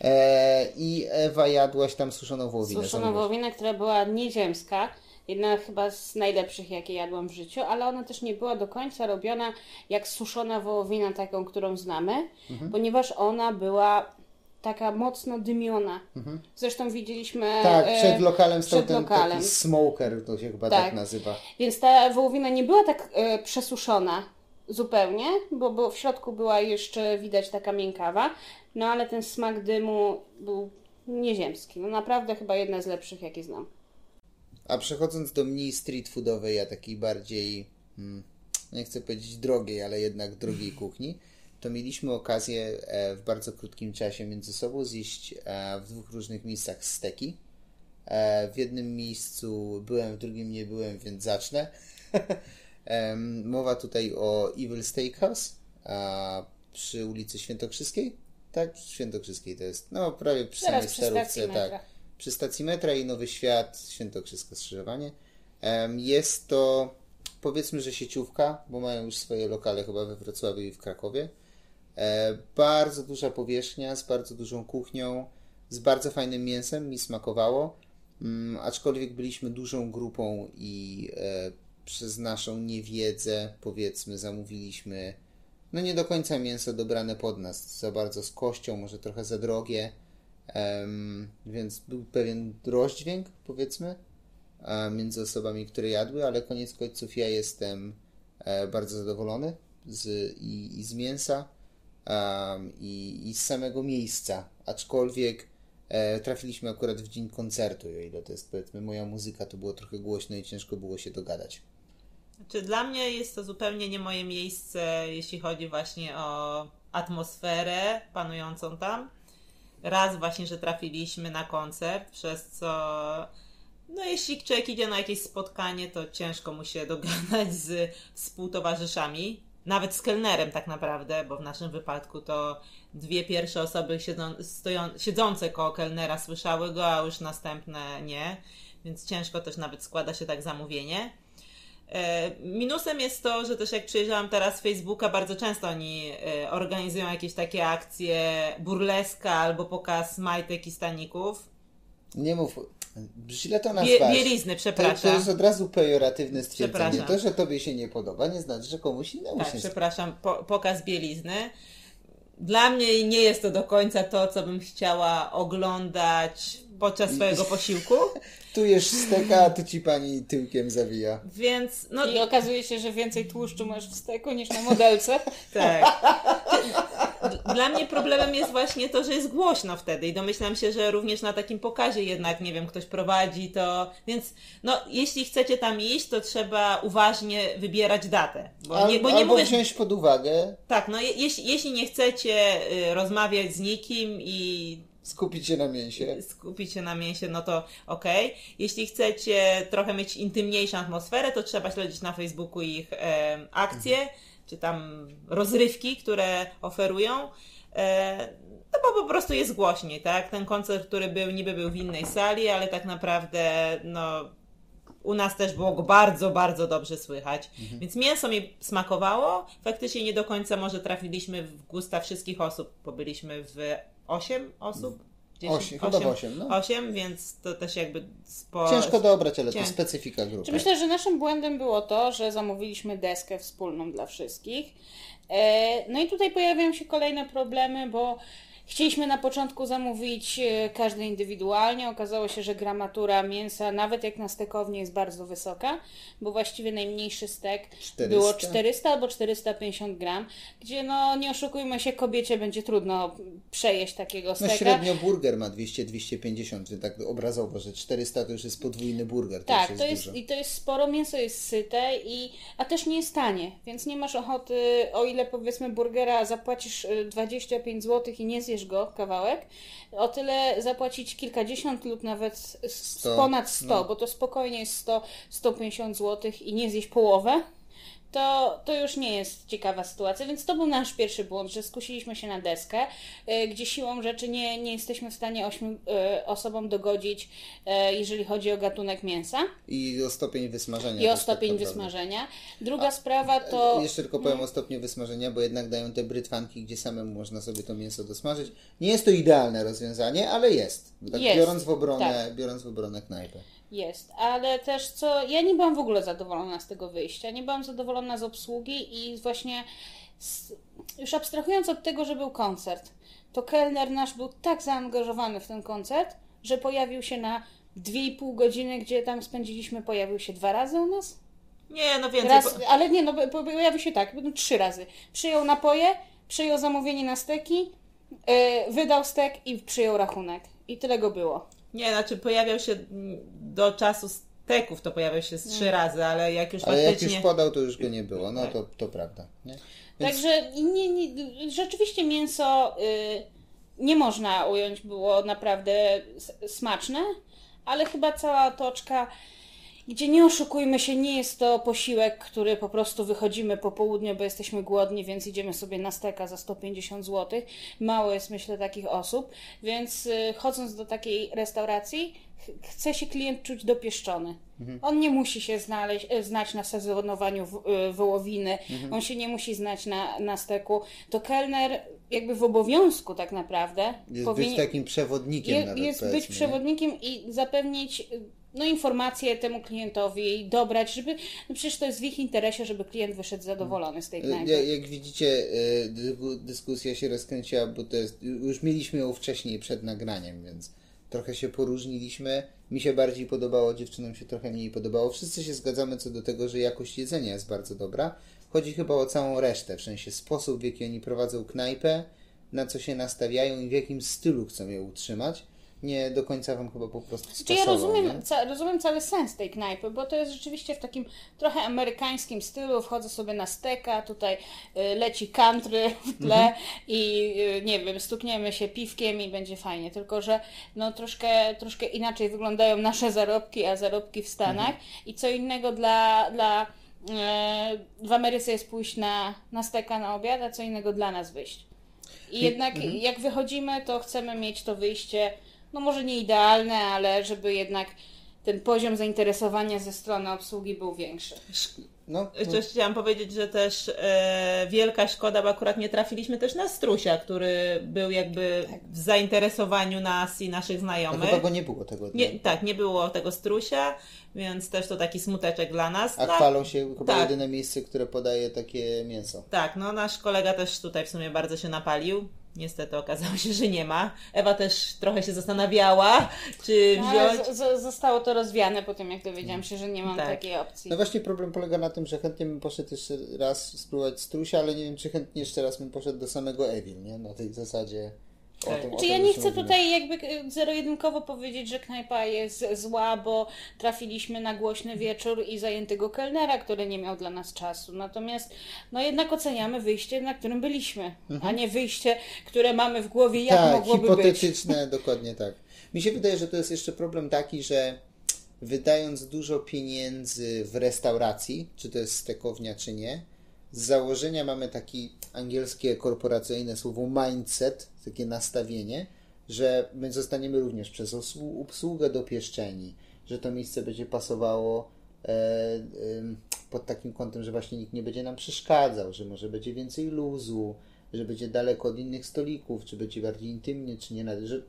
E, I Ewa jadłaś tam suszoną wołowinę. Suszoną wołowinę, która była nieziemska. Jedna chyba z najlepszych, jakie jadłam w życiu, ale ona też nie była do końca robiona jak suszona wołowina, taką, którą znamy, mhm. ponieważ ona była taka mocno dymiona. Mhm. Zresztą widzieliśmy... Tak, przed lokalem stał przed ten lokalem. Taki smoker, to się chyba tak, tak nazywa. Więc ta wołowina nie była tak e, przesuszona zupełnie, bo, bo w środku była jeszcze widać taka miękkawa, no ale ten smak dymu był nieziemski. No naprawdę chyba jedna z lepszych, jakie znam. A przechodząc do mniej street foodowej, a takiej bardziej, hmm, nie chcę powiedzieć drogiej, ale jednak drogiej kuchni, to mieliśmy okazję e, w bardzo krótkim czasie między sobą zjeść e, w dwóch różnych miejscach steki. E, w jednym miejscu byłem, w drugim nie byłem, więc zacznę. e, mowa tutaj o Evil Steakhouse a, przy ulicy Świętokrzyskiej. Tak, Świętokrzyskiej to jest, no prawie przy samej starówce, tak. Przy stacji metra i Nowy Świat, Świętokrzyska, skrzyżowanie. Jest to, powiedzmy, że sieciówka, bo mają już swoje lokale chyba we Wrocławiu i w Krakowie. Bardzo duża powierzchnia, z bardzo dużą kuchnią, z bardzo fajnym mięsem, mi smakowało. Aczkolwiek byliśmy dużą grupą i przez naszą niewiedzę, powiedzmy, zamówiliśmy no nie do końca mięso dobrane pod nas, za bardzo z kością, może trochę za drogie. Um, więc był pewien rozdźwięk, powiedzmy, między osobami, które jadły, ale koniec końców ja jestem e, bardzo zadowolony z, i, i z mięsa um, i, i z samego miejsca, aczkolwiek e, trafiliśmy akurat w dzień koncertu, o ile to jest, powiedzmy, moja muzyka, to było trochę głośno i ciężko było się dogadać. Znaczy, dla mnie jest to zupełnie nie moje miejsce, jeśli chodzi właśnie o atmosferę panującą tam. Raz właśnie, że trafiliśmy na koncert, przez co no jeśli człowiek idzie na jakieś spotkanie, to ciężko mu się dogadać z współtowarzyszami, nawet z kelnerem tak naprawdę, bo w naszym wypadku to dwie pierwsze osoby siedzą, stoją, siedzące koło kelnera słyszały go, a już następne nie, więc ciężko też nawet składa się tak zamówienie. Minusem jest to, że też jak przyjrzałam teraz z Facebooka, bardzo często oni organizują jakieś takie akcje burleska albo pokaz majtek i staników. Nie mów, źle to nazwasz. Bielizny, przepraszam. To, to jest od razu pejoratywne stwierdzenie. To, że tobie się nie podoba, nie znaczy, że komuś innemu tak, się... Tak, przepraszam, po, pokaz bielizny. Dla mnie nie jest to do końca to, co bym chciała oglądać podczas swojego posiłku. Tu jesz steka, a tu ci pani tyłkiem zawija. Więc, no... I okazuje się, że więcej tłuszczu masz w steku niż na modelce. Tak. Dla mnie problemem jest właśnie to, że jest głośno wtedy i domyślam się, że również na takim pokazie jednak, nie wiem, ktoś prowadzi to, więc no, jeśli chcecie tam iść, to trzeba uważnie wybierać datę. Bo nie, bo nie albo mówię... wziąć pod uwagę. Tak, no je, jeśli, jeśli nie chcecie rozmawiać z nikim i... Skupić się na mięsie. Skupić się na mięsie, no to okej. Okay. Jeśli chcecie trochę mieć intymniejszą atmosferę, to trzeba śledzić na Facebooku ich e, akcje, mhm. czy tam rozrywki, które oferują, e, no bo po prostu jest głośniej, tak? Ten koncert, który był, niby był w innej sali, ale tak naprawdę, no, u nas też było go bardzo, bardzo dobrze słychać. Mhm. Więc mięso mi smakowało. Faktycznie nie do końca może trafiliśmy w gusta wszystkich osób, bo byliśmy w osiem osób? osiem, osiem, osiem, no. osiem, więc to też jakby sporo... Ciężko dobrać, ale Cięż... to specyfika grupy. Myślę, że naszym błędem było to, że zamówiliśmy deskę wspólną dla wszystkich. No i tutaj pojawiają się kolejne problemy, bo Chcieliśmy na początku zamówić każdy indywidualnie, okazało się, że gramatura mięsa, nawet jak na stekowni, jest bardzo wysoka, bo właściwie najmniejszy stek było czterysta albo czterysta pięćdziesiąt gram, gdzie no nie oszukujmy się, kobiecie będzie trudno przejeść takiego steka. No średnio burger ma dwieście do dwustu pięćdziesięciu, tak obrazowo, że czterysta to już jest podwójny burger. Tak, to, to jest, jest i to jest sporo, mięso jest syte, i, a też nie jest tanie, więc nie masz ochoty, o ile powiedzmy burgera zapłacisz dwadzieścia pięć złotych i nie zjesz go kawałek, o tyle zapłacić kilkadziesiąt lub nawet sto, ponad sto, no. Bo to spokojnie jest sto do stu pięćdziesięciu złotych i nie zjeść połowę, to, to już nie jest ciekawa sytuacja, więc to był nasz pierwszy błąd, że skusiliśmy się na deskę, y, gdzie siłą rzeczy nie, nie jesteśmy w stanie ośmiu y, osobom dogodzić, y, jeżeli chodzi o gatunek mięsa. I o stopień wysmażenia. I o stopień tak wysmażenia. Druga A, sprawa to... Jeszcze tylko powiem no. o stopniu wysmażenia, bo jednak dają te brytwanki, gdzie samemu można sobie to mięso dosmażyć. Nie jest to idealne rozwiązanie, ale jest. Tak jest biorąc w obronę, tak. biorąc w obronę knajpę. Jest, ale też co, ja nie byłam w ogóle zadowolona z tego wyjścia, nie byłam zadowolona z obsługi i właśnie, z, już abstrahując od tego, że był koncert, to kelner nasz był tak zaangażowany w ten koncert, że pojawił się na dwie i pół godziny, gdzie tam spędziliśmy, pojawił się dwa razy u nas? Nie, no więcej. Raz, bo... Ale nie, no pojawił się tak, no, trzy razy. Przyjął napoje, przyjął zamówienie na steki, yy, wydał stek i przyjął rachunek. I tyle go było. Nie, znaczy pojawiał się do czasu steków, to pojawiał się z trzy razy, ale jak już faktycznie... Ale jak już podał, to już go nie było, no to, to prawda. Nie? Więc... Także nie, nie, rzeczywiście mięso y, nie można ująć, było naprawdę smaczne, ale chyba cała otoczka, gdzie nie oszukujmy się, nie jest to posiłek, który po prostu wychodzimy po południu, bo jesteśmy głodni, więc idziemy sobie na steka za sto pięćdziesiąt złotych. Mało jest, myślę, takich osób, więc y, chodząc do takiej restauracji, ch- chce się klient czuć dopieszczony. Mhm. On nie musi się znaleźć, znać na sezonowaniu w, y, wołowiny, mhm. on się nie musi znać na, na steku. To kelner jakby w obowiązku tak naprawdę jest powinien, być takim przewodnikiem. Je, nawet, jest być przewodnikiem, nie? I zapewnić... no informacje temu klientowi dobrać, żeby, no przecież to jest w ich interesie, żeby klient wyszedł zadowolony z tej knajpy. Ja, jak widzicie, dyskusja się rozkręciła, bo to jest, już mieliśmy ją wcześniej przed nagraniem, więc trochę się poróżniliśmy. Mi się bardziej podobało, dziewczynom się trochę mniej podobało. Wszyscy się zgadzamy co do tego, że jakość jedzenia jest bardzo dobra. Chodzi chyba o całą resztę, w sensie sposób, w jaki oni prowadzą knajpę, na co się nastawiają i w jakim stylu chcą je utrzymać. Nie do końca wam chyba po prostu spasował. Ja rozumiem, ca- rozumiem cały sens tej knajpy, bo to jest rzeczywiście w takim trochę amerykańskim stylu. Wchodzę sobie na steka, tutaj y, leci country w tle mm-hmm. i y, nie wiem, stukniemy się piwkiem i będzie fajnie. Tylko że no, troszkę, troszkę inaczej wyglądają nasze zarobki, a zarobki w Stanach. Mm-hmm. I co innego dla... dla y, w Ameryce jest pójść na, na steka na obiad, a co innego dla nas wyjść. I jednak mm-hmm. jak wychodzimy, to chcemy mieć to wyjście... no może nie idealne, ale żeby jednak ten poziom zainteresowania ze strony obsługi był większy. No, no. Chciałam powiedzieć, że też e, wielka szkoda, bo akurat nie trafiliśmy też na strusia, który był jakby tak. w zainteresowaniu nas i naszych znajomych. No chyba nie było tego dnia. Nie, tak, nie było tego strusia, więc też to taki smuteczek dla nas. A chwalą tak, się chyba tak. jedyne miejsce, które podaje takie mięso. Tak, no nasz kolega też tutaj w sumie bardzo się napalił. Niestety okazało się, że nie ma. Ewa też trochę się zastanawiała, czy wziąć... No, ale z- z- zostało to rozwiane po tym, jak dowiedziałam się, że nie mam tak. takiej opcji. No właśnie problem polega na tym, że chętnie bym poszedł jeszcze raz spróbować strusia, ale nie wiem, czy chętnie jeszcze raz bym poszedł do samego Evil, nie? Na tej zasadzie... Tym, czy tym, ja nie chcę mówimy. Tutaj jakby zero-jedynkowo powiedzieć, że knajpa jest zła, bo trafiliśmy na głośny wieczór i zajętego kelnera, który nie miał dla nas czasu. Natomiast no jednak oceniamy wyjście, na którym byliśmy, mhm. a nie wyjście, które mamy w głowie, jak tak, mogłoby być. Tak, hipotetyczne, dokładnie tak. Mi się wydaje, że to jest jeszcze problem taki, że wydając dużo pieniędzy w restauracji, czy to jest stekownia, czy nie, z założenia mamy taki angielskie korporacyjne słowo mindset, takie nastawienie, że my zostaniemy również przez obsługę dopieszczeni, że to miejsce będzie pasowało e, e, pod takim kątem, że właśnie nikt nie będzie nam przeszkadzał, że może będzie więcej luzu, że będzie daleko od innych stolików, czy będzie bardziej intymnie, czy nie, że,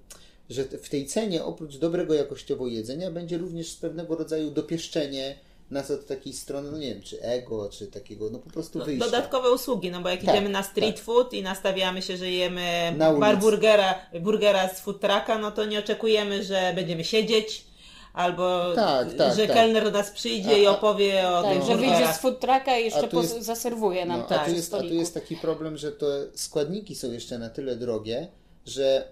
że w tej cenie oprócz dobrego jakościowo jedzenia będzie również pewnego rodzaju dopieszczenie nas od takiej strony, no nie wiem, czy ego, czy takiego, no po prostu no, wyjścia. Dodatkowe usługi, no bo jak tak, idziemy na street tak. food i nastawiamy się, że jemy bar burgera, burgera z food trucka, no to nie oczekujemy, że będziemy siedzieć, albo tak, tak, że tak. kelner do nas przyjdzie a, i opowie o tak, tym, że wyjdzie z food trucka i jeszcze jest, po, zaserwuje nam no, tak. A tu, jest, a tu jest taki problem, że te składniki są jeszcze na tyle drogie, że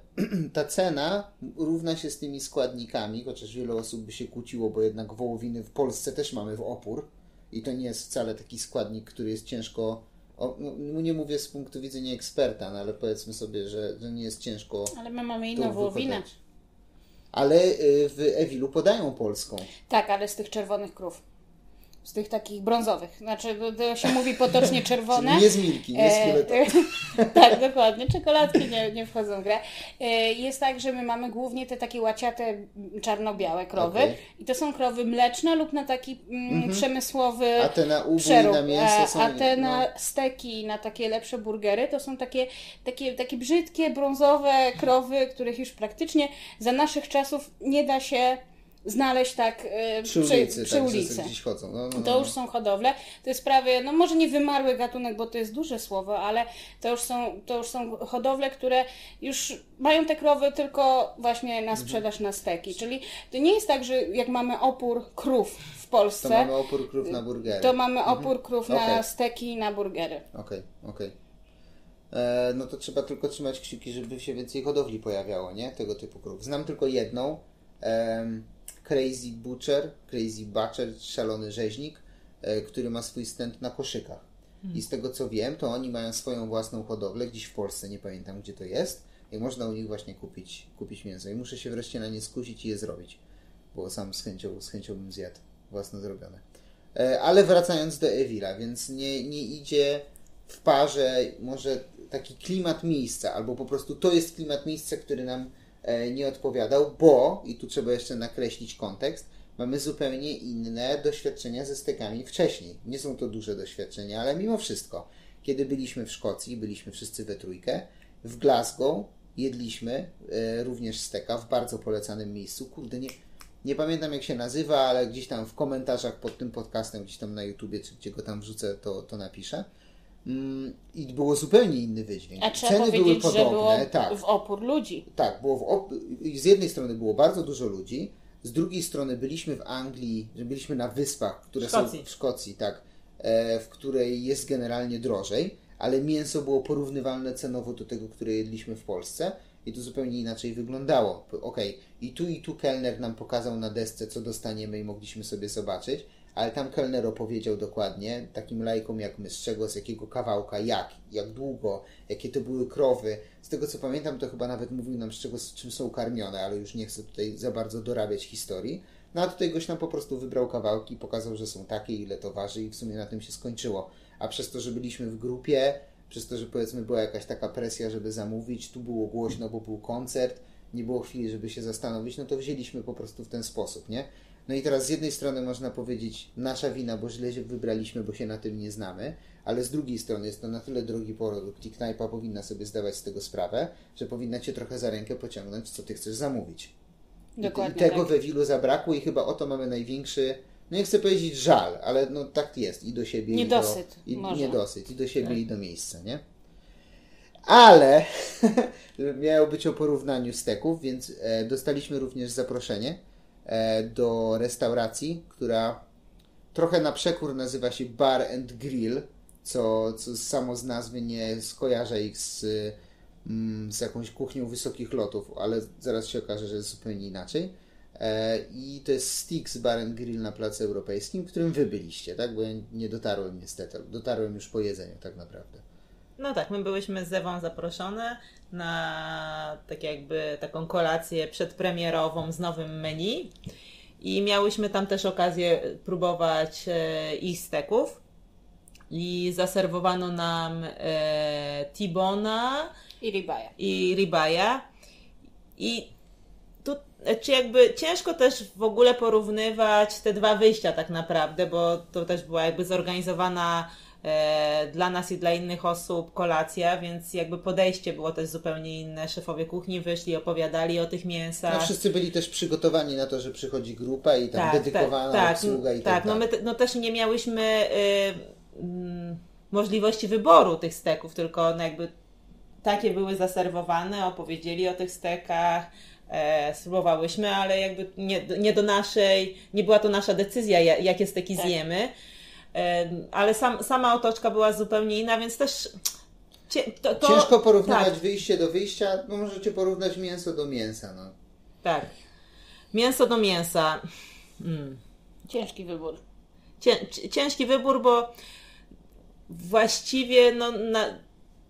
ta cena równa się z tymi składnikami, chociaż wiele osób by się kłóciło, bo jednak wołowiny w Polsce też mamy w opór i to nie jest wcale taki składnik, który jest ciężko, o, no nie mówię z punktu widzenia eksperta, no ale powiedzmy sobie, że, że nie jest ciężko. Ale my mamy inną wołowinę. Ale w Ewilu podają polską. Tak, ale z tych czerwonych krów. Z tych takich brązowych. Znaczy, to się mówi potocznie czerwone. Nie z Milki, nie z filetu. Tak, dokładnie. Czekoladki nie, nie wchodzą w grę. Jest tak, że my mamy głównie te takie łaciate, czarno-białe krowy. Okay. I to są krowy mleczne lub na taki mm, mm-hmm. przemysłowy. A te na ubój, na mięso są. A te no. na steki, na takie lepsze burgery, to są takie, takie, takie brzydkie, brązowe krowy, których już praktycznie za naszych czasów nie da się znaleźć tak yy, przy ulicy. Przy, przy tak, ulicy. Gdzieś chodzą. No, no, no. To już są hodowle. To jest prawie, no może nie wymarły gatunek, bo to jest duże słowo, ale to już są, to już są hodowle, które już mają te krowy tylko właśnie na sprzedaż mhm. na steki. Czyli to nie jest tak, że jak mamy opór krów w Polsce, to mamy opór krów na burgery. To mamy mhm. opór krów okay. na steki i na burgery. Okej, okay, okej. Okay. E, no to trzeba tylko trzymać kciuki, żeby się więcej hodowli pojawiało, nie? Tego typu krów. Znam tylko jedną. Ehm, Crazy Butcher, Crazy Butcher, szalony rzeźnik, e, który ma swój stand na Koszykach. Hmm. I z tego co wiem, to oni mają swoją własną hodowlę gdzieś w Polsce, nie pamiętam gdzie to jest, i można u nich właśnie kupić, kupić mięso. I muszę się wreszcie na nie skusić i je zrobić, bo sam z chęcią, z chęcią bym zjadł własno zrobione. E, ale wracając do Evila, więc nie, nie idzie w parze może taki klimat miejsca, albo po prostu to jest klimat miejsca, który nam nie odpowiadał, bo, i tu trzeba jeszcze nakreślić kontekst, mamy zupełnie inne doświadczenia ze stekami wcześniej. Nie są to duże doświadczenia, ale mimo wszystko, kiedy byliśmy w Szkocji, byliśmy wszyscy we trójkę, w Glasgow jedliśmy e, również steka w bardzo polecanym miejscu. Kurde, nie, nie pamiętam jak się nazywa, ale gdzieś tam w komentarzach pod tym podcastem, gdzieś tam na YouTubie, czy gdzie go tam wrzucę, to, to napiszę. Mm, I było zupełnie inny wydźwięk. A trzeba Ceny były podobne, że było tak. w opór ludzi. Tak, było w op- z jednej strony było bardzo dużo ludzi, z drugiej strony byliśmy w Anglii, że byliśmy na wyspach, które Szkocji. są w Szkocji, tak, e, w której jest generalnie drożej, ale mięso było porównywalne cenowo do tego, które jedliśmy w Polsce i to zupełnie inaczej wyglądało. Okej, okay. i tu i tu kelner nam pokazał na desce, co dostaniemy i mogliśmy sobie zobaczyć. Ale tam kelner opowiedział dokładnie takim laikom jak my, z czego, z jakiego kawałka, jak, jak długo, jakie to były krowy. Z tego co pamiętam, to chyba nawet mówił nam z czego, z czym są karmione, ale już nie chcę tutaj za bardzo dorabiać historii. No a tutaj gość nam po prostu wybrał kawałki, pokazał, że są takie, ile to waży i w sumie na tym się skończyło. A przez to, że byliśmy w grupie, przez to, że powiedzmy była jakaś taka presja, żeby zamówić, tu było głośno, bo był koncert, nie było chwili, żeby się zastanowić, no to wzięliśmy po prostu w ten sposób, nie? No i teraz z jednej strony można powiedzieć nasza wina, bo źle się wybraliśmy, bo się na tym nie znamy, ale z drugiej strony jest to na tyle drogi produkt i knajpa powinna sobie zdawać z tego sprawę, że powinna cię trochę za rękę pociągnąć, co ty chcesz zamówić. Dokładnie. I tego tak. we Ewilu zabrakło i chyba o to mamy największy, no nie chcę powiedzieć żal, ale no tak jest i do siebie niedosyt, i do... I niedosyt, i do siebie tak. i do miejsca, nie? Ale miało być o porównaniu steków, więc e, dostaliśmy również zaproszenie do restauracji, która trochę na przekór nazywa się Bar and Grill, co, co samo z nazwy nie skojarza ich z, mm, z jakąś kuchnią wysokich lotów, ale zaraz się okaże, że jest zupełnie inaczej. E, I to jest Stix Bar and Grill na Placu Europejskim, w którym wy byliście, tak? Bo ja nie dotarłem niestety, dotarłem już po jedzeniu tak naprawdę. No tak, my byliśmy z Ewą zaproszone na tak jakby taką kolację przedpremierową z nowym menu i miałyśmy tam też okazję próbować e, ich steków i zaserwowano nam e, T-bona i ribaya. I ribaya. I tu czy jakby ciężko też w ogóle porównywać te dwa wyjścia tak naprawdę, bo to też była jakby zorganizowana dla nas i dla innych osób kolacja, więc jakby podejście było też zupełnie inne. Szefowie kuchni wyszli, opowiadali o tych mięsach. No wszyscy byli też przygotowani na to, że przychodzi grupa i tam tak, dedykowana tak, obsługa tak, i tak, tak. No my te, no też nie miałyśmy y, y, możliwości wyboru tych steków, tylko no jakby takie były zaserwowane, opowiedzieli o tych stekach, e, spróbowałyśmy, ale jakby nie, nie do naszej, nie była to nasza decyzja, jakie steki tak. zjemy. Ale sam, sama otoczka była zupełnie inna, więc też cie, to, to... ciężko porównywać tak. wyjście do wyjścia, bo możecie porównać mięso do mięsa. No. Tak. Mięso do mięsa. Mm. Ciężki wybór. Cię, ciężki wybór, bo właściwie no, na,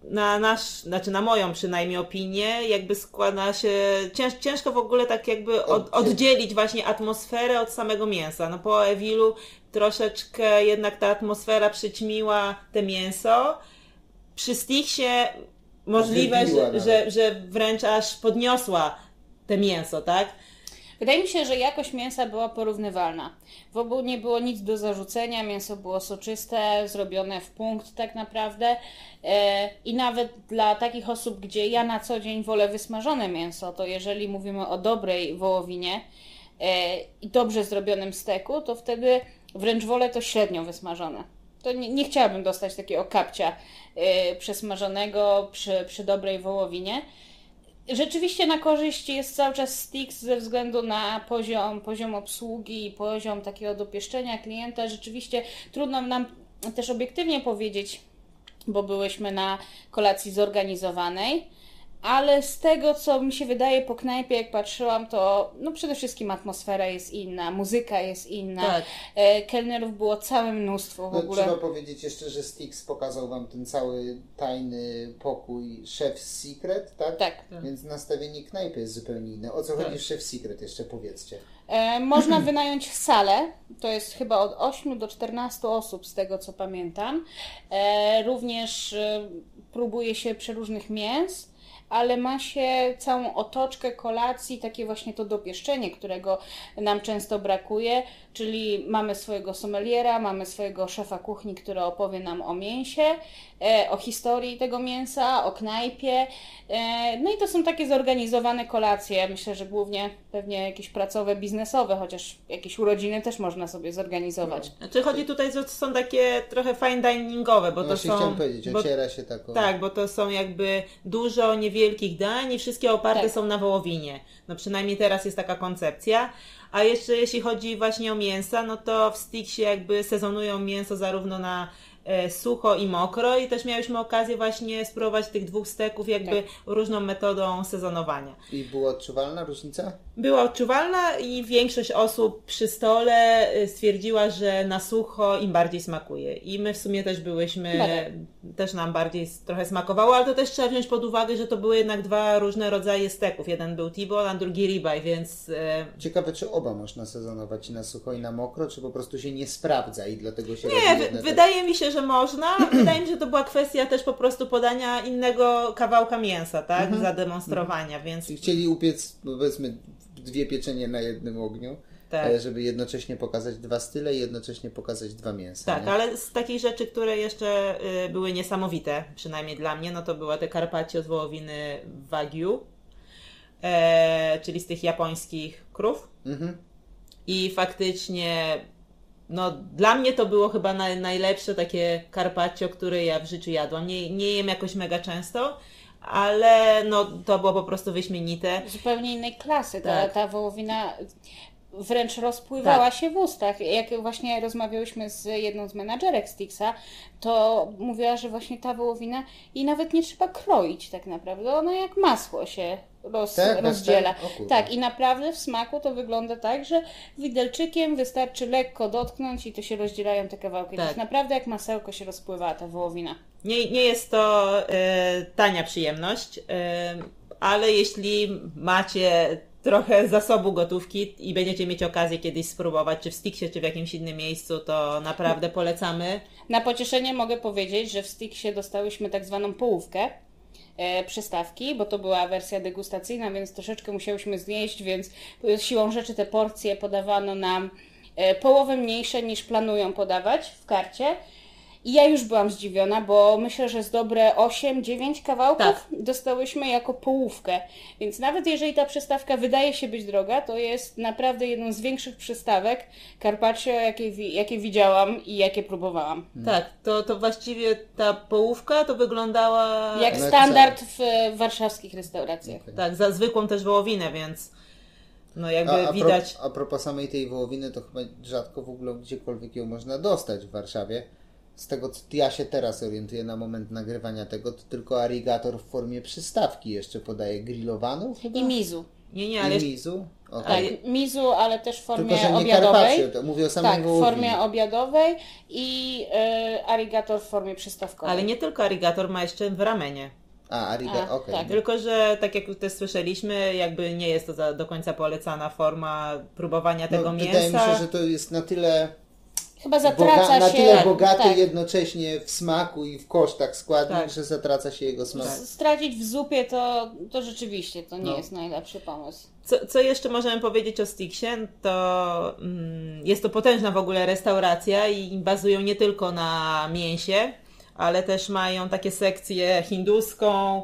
na nasz, znaczy na moją przynajmniej opinię, jakby składa się cięż, ciężko w ogóle tak jakby od, oddzielić właśnie atmosferę od samego mięsa. No po Ewilu troszeczkę jednak ta atmosfera przyćmiła te mięso. Przy Stixie możliwe, że, że, że wręcz aż podniosła te mięso, tak? Wydaje mi się, że jakość mięsa była porównywalna. W ogóle nie było nic do zarzucenia, mięso było soczyste, zrobione w punkt tak naprawdę i nawet dla takich osób, gdzie ja na co dzień wolę wysmażone mięso, to jeżeli mówimy o dobrej wołowinie i dobrze zrobionym steku, to wtedy wręcz wolę to średnio wysmażone. To nie, nie chciałabym dostać takiego kapcia y, przesmażonego przy, przy dobrej wołowinie. Rzeczywiście na korzyść jest cały czas Stix ze względu na poziom, poziom obsługi i poziom takiego dopieszczenia klienta. Rzeczywiście trudno nam też obiektywnie powiedzieć, bo byłyśmy na kolacji zorganizowanej, ale z tego, co mi się wydaje po knajpie, jak patrzyłam, to no przede wszystkim atmosfera jest inna, muzyka jest inna, tak. Kelnerów było całe mnóstwo w no, ogóle. Trzeba powiedzieć jeszcze, że Stix pokazał Wam ten cały tajny pokój Chef's Secret, tak? Tak. Więc nastawienie knajpy jest zupełnie inne. O co tak. chodzi w Chef's Secret jeszcze powiedzcie? E, można wynająć salę, to jest chyba od ośmiu do czternastu osób z tego, co pamiętam. E, również e, próbuje się przeróżnych mięs, ale ma się całą otoczkę kolacji, takie właśnie to dopieszczenie, którego nam często brakuje, czyli mamy swojego sommeliera, mamy swojego szefa kuchni, który opowie nam o mięsie, o historii tego mięsa, o knajpie. No i to są takie zorganizowane kolacje, myślę, że głównie pewnie jakieś pracowe, biznesowe, chociaż jakieś urodziny też można sobie zorganizować. Znaczy chodzi tutaj, że są takie trochę fine diningowe, bo no to się są... chciałem powiedzieć, bo, ociera się tak o... Tak, bo to są jakby dużo niewielkich dań i wszystkie oparte tak. są na wołowinie. No przynajmniej teraz jest taka koncepcja. A jeszcze jeśli chodzi właśnie o mięsa, no to w Stixie jakby sezonują mięso zarówno na e, sucho i mokro i też miałyśmy okazję właśnie spróbować tych dwóch steków jakby tak. różną metodą sezonowania. I była odczuwalna różnica? Była odczuwalna i większość osób przy stole stwierdziła, że na sucho im bardziej smakuje. I my w sumie też byłyśmy, Bada. też nam bardziej trochę smakowało, ale to też trzeba wziąć pod uwagę, że to były jednak dwa różne rodzaje steków. Jeden był T-bone, a drugi ribeye, więc... Ciekawe, czy oba można sezonować na sucho i na mokro, czy po prostu się nie sprawdza i dlatego się... Nie, wydaje tak... mi się, że można. Wydaje mi się, że to była kwestia też po prostu podania innego kawałka mięsa, tak? Mhm. Zademonstrowania, mhm. więc... I chcieli upiec, powiedzmy, dwie pieczenie na jednym ogniu, tak. żeby jednocześnie pokazać dwa style i jednocześnie pokazać dwa mięsa. Tak, nie? Ale z takich rzeczy, które jeszcze były niesamowite, przynajmniej dla mnie, no to była te carpaccio z wołowiny wagyu, e, czyli z tych japońskich krów. Mhm. I faktycznie no, dla mnie to było chyba naj, najlepsze takie carpaccio, które ja w życiu jadłam. Nie, nie jem jakoś mega często, ale no, to było po prostu wyśmienite. Zupełnie innej klasy. Ta, tak. ta wołowina wręcz rozpływała tak. się w ustach. Jak właśnie rozmawiałyśmy z jedną z menadżerek Stixa, to mówiła, że właśnie ta wołowina i nawet nie trzeba kroić tak naprawdę. Ona jak masło się roz, tak, rozdziela. Tak? tak, i naprawdę w smaku to wygląda tak, że widelczykiem wystarczy lekko dotknąć i to się rozdzielają te kawałki. Tak, tak naprawdę jak masełko się rozpływa ta wołowina. Nie, nie jest to y, tania przyjemność, y, ale jeśli macie trochę zasobu gotówki i będziecie mieć okazję kiedyś spróbować, czy w Stixie, czy w jakimś innym miejscu, to naprawdę polecamy. Na pocieszenie mogę powiedzieć, że w Stixie dostałyśmy tak zwaną połówkę e, przystawki, bo to była wersja degustacyjna, więc troszeczkę musiałyśmy zjeść, więc siłą rzeczy te porcje podawano nam e, połowę mniejsze niż planują podawać w karcie. I ja już byłam zdziwiona, bo myślę, że z dobre osiem dziewięć kawałków tak. dostałyśmy jako połówkę. Więc nawet jeżeli ta przystawka wydaje się być droga, to jest naprawdę jedną z większych przystawek carpaccio, jakie, jakie widziałam i jakie próbowałam. Hmm. Tak, to, to właściwie ta połówka to wyglądała... Jak standard w warszawskich restauracjach. Okay. Tak, za zwykłą też wołowinę, więc... No jakby a, a widać... Pro, a propos samej tej wołowiny, to chyba rzadko w ogóle gdziekolwiek ją można dostać w Warszawie. Z tego, co ja się teraz orientuję na moment nagrywania tego, to tylko arigator w formie przystawki jeszcze podaje grillowaną chyba? I mizu. Nie, nie, ale... I mizu? Okay. Tak, mizu, ale też w formie tylko, że nie obiadowej. Karpaccio, to mówię o samej tak, wołowinie. W formie obiadowej i yy, arigator w formie przystawkowej. Ale nie tylko arigator, ma jeszcze w ramenie. A, arigator, okej. Okay. Tak. Tylko, że tak jak też słyszeliśmy, jakby nie jest to za, do końca polecana forma próbowania no, tego mięsa. Wydaje mi się, że to jest na tyle... Chyba zatraca Boga, na się... Na tyle bogaty tak. jednocześnie w smaku i w kosztach składnik, tak. że zatraca się jego smak. Stracić w zupie to, to rzeczywiście to nie no. jest najlepszy pomysł. Co, co jeszcze możemy powiedzieć o Stixie? To mm, jest to potężna w ogóle restauracja i bazują nie tylko na mięsie, ale też mają takie sekcje hinduską,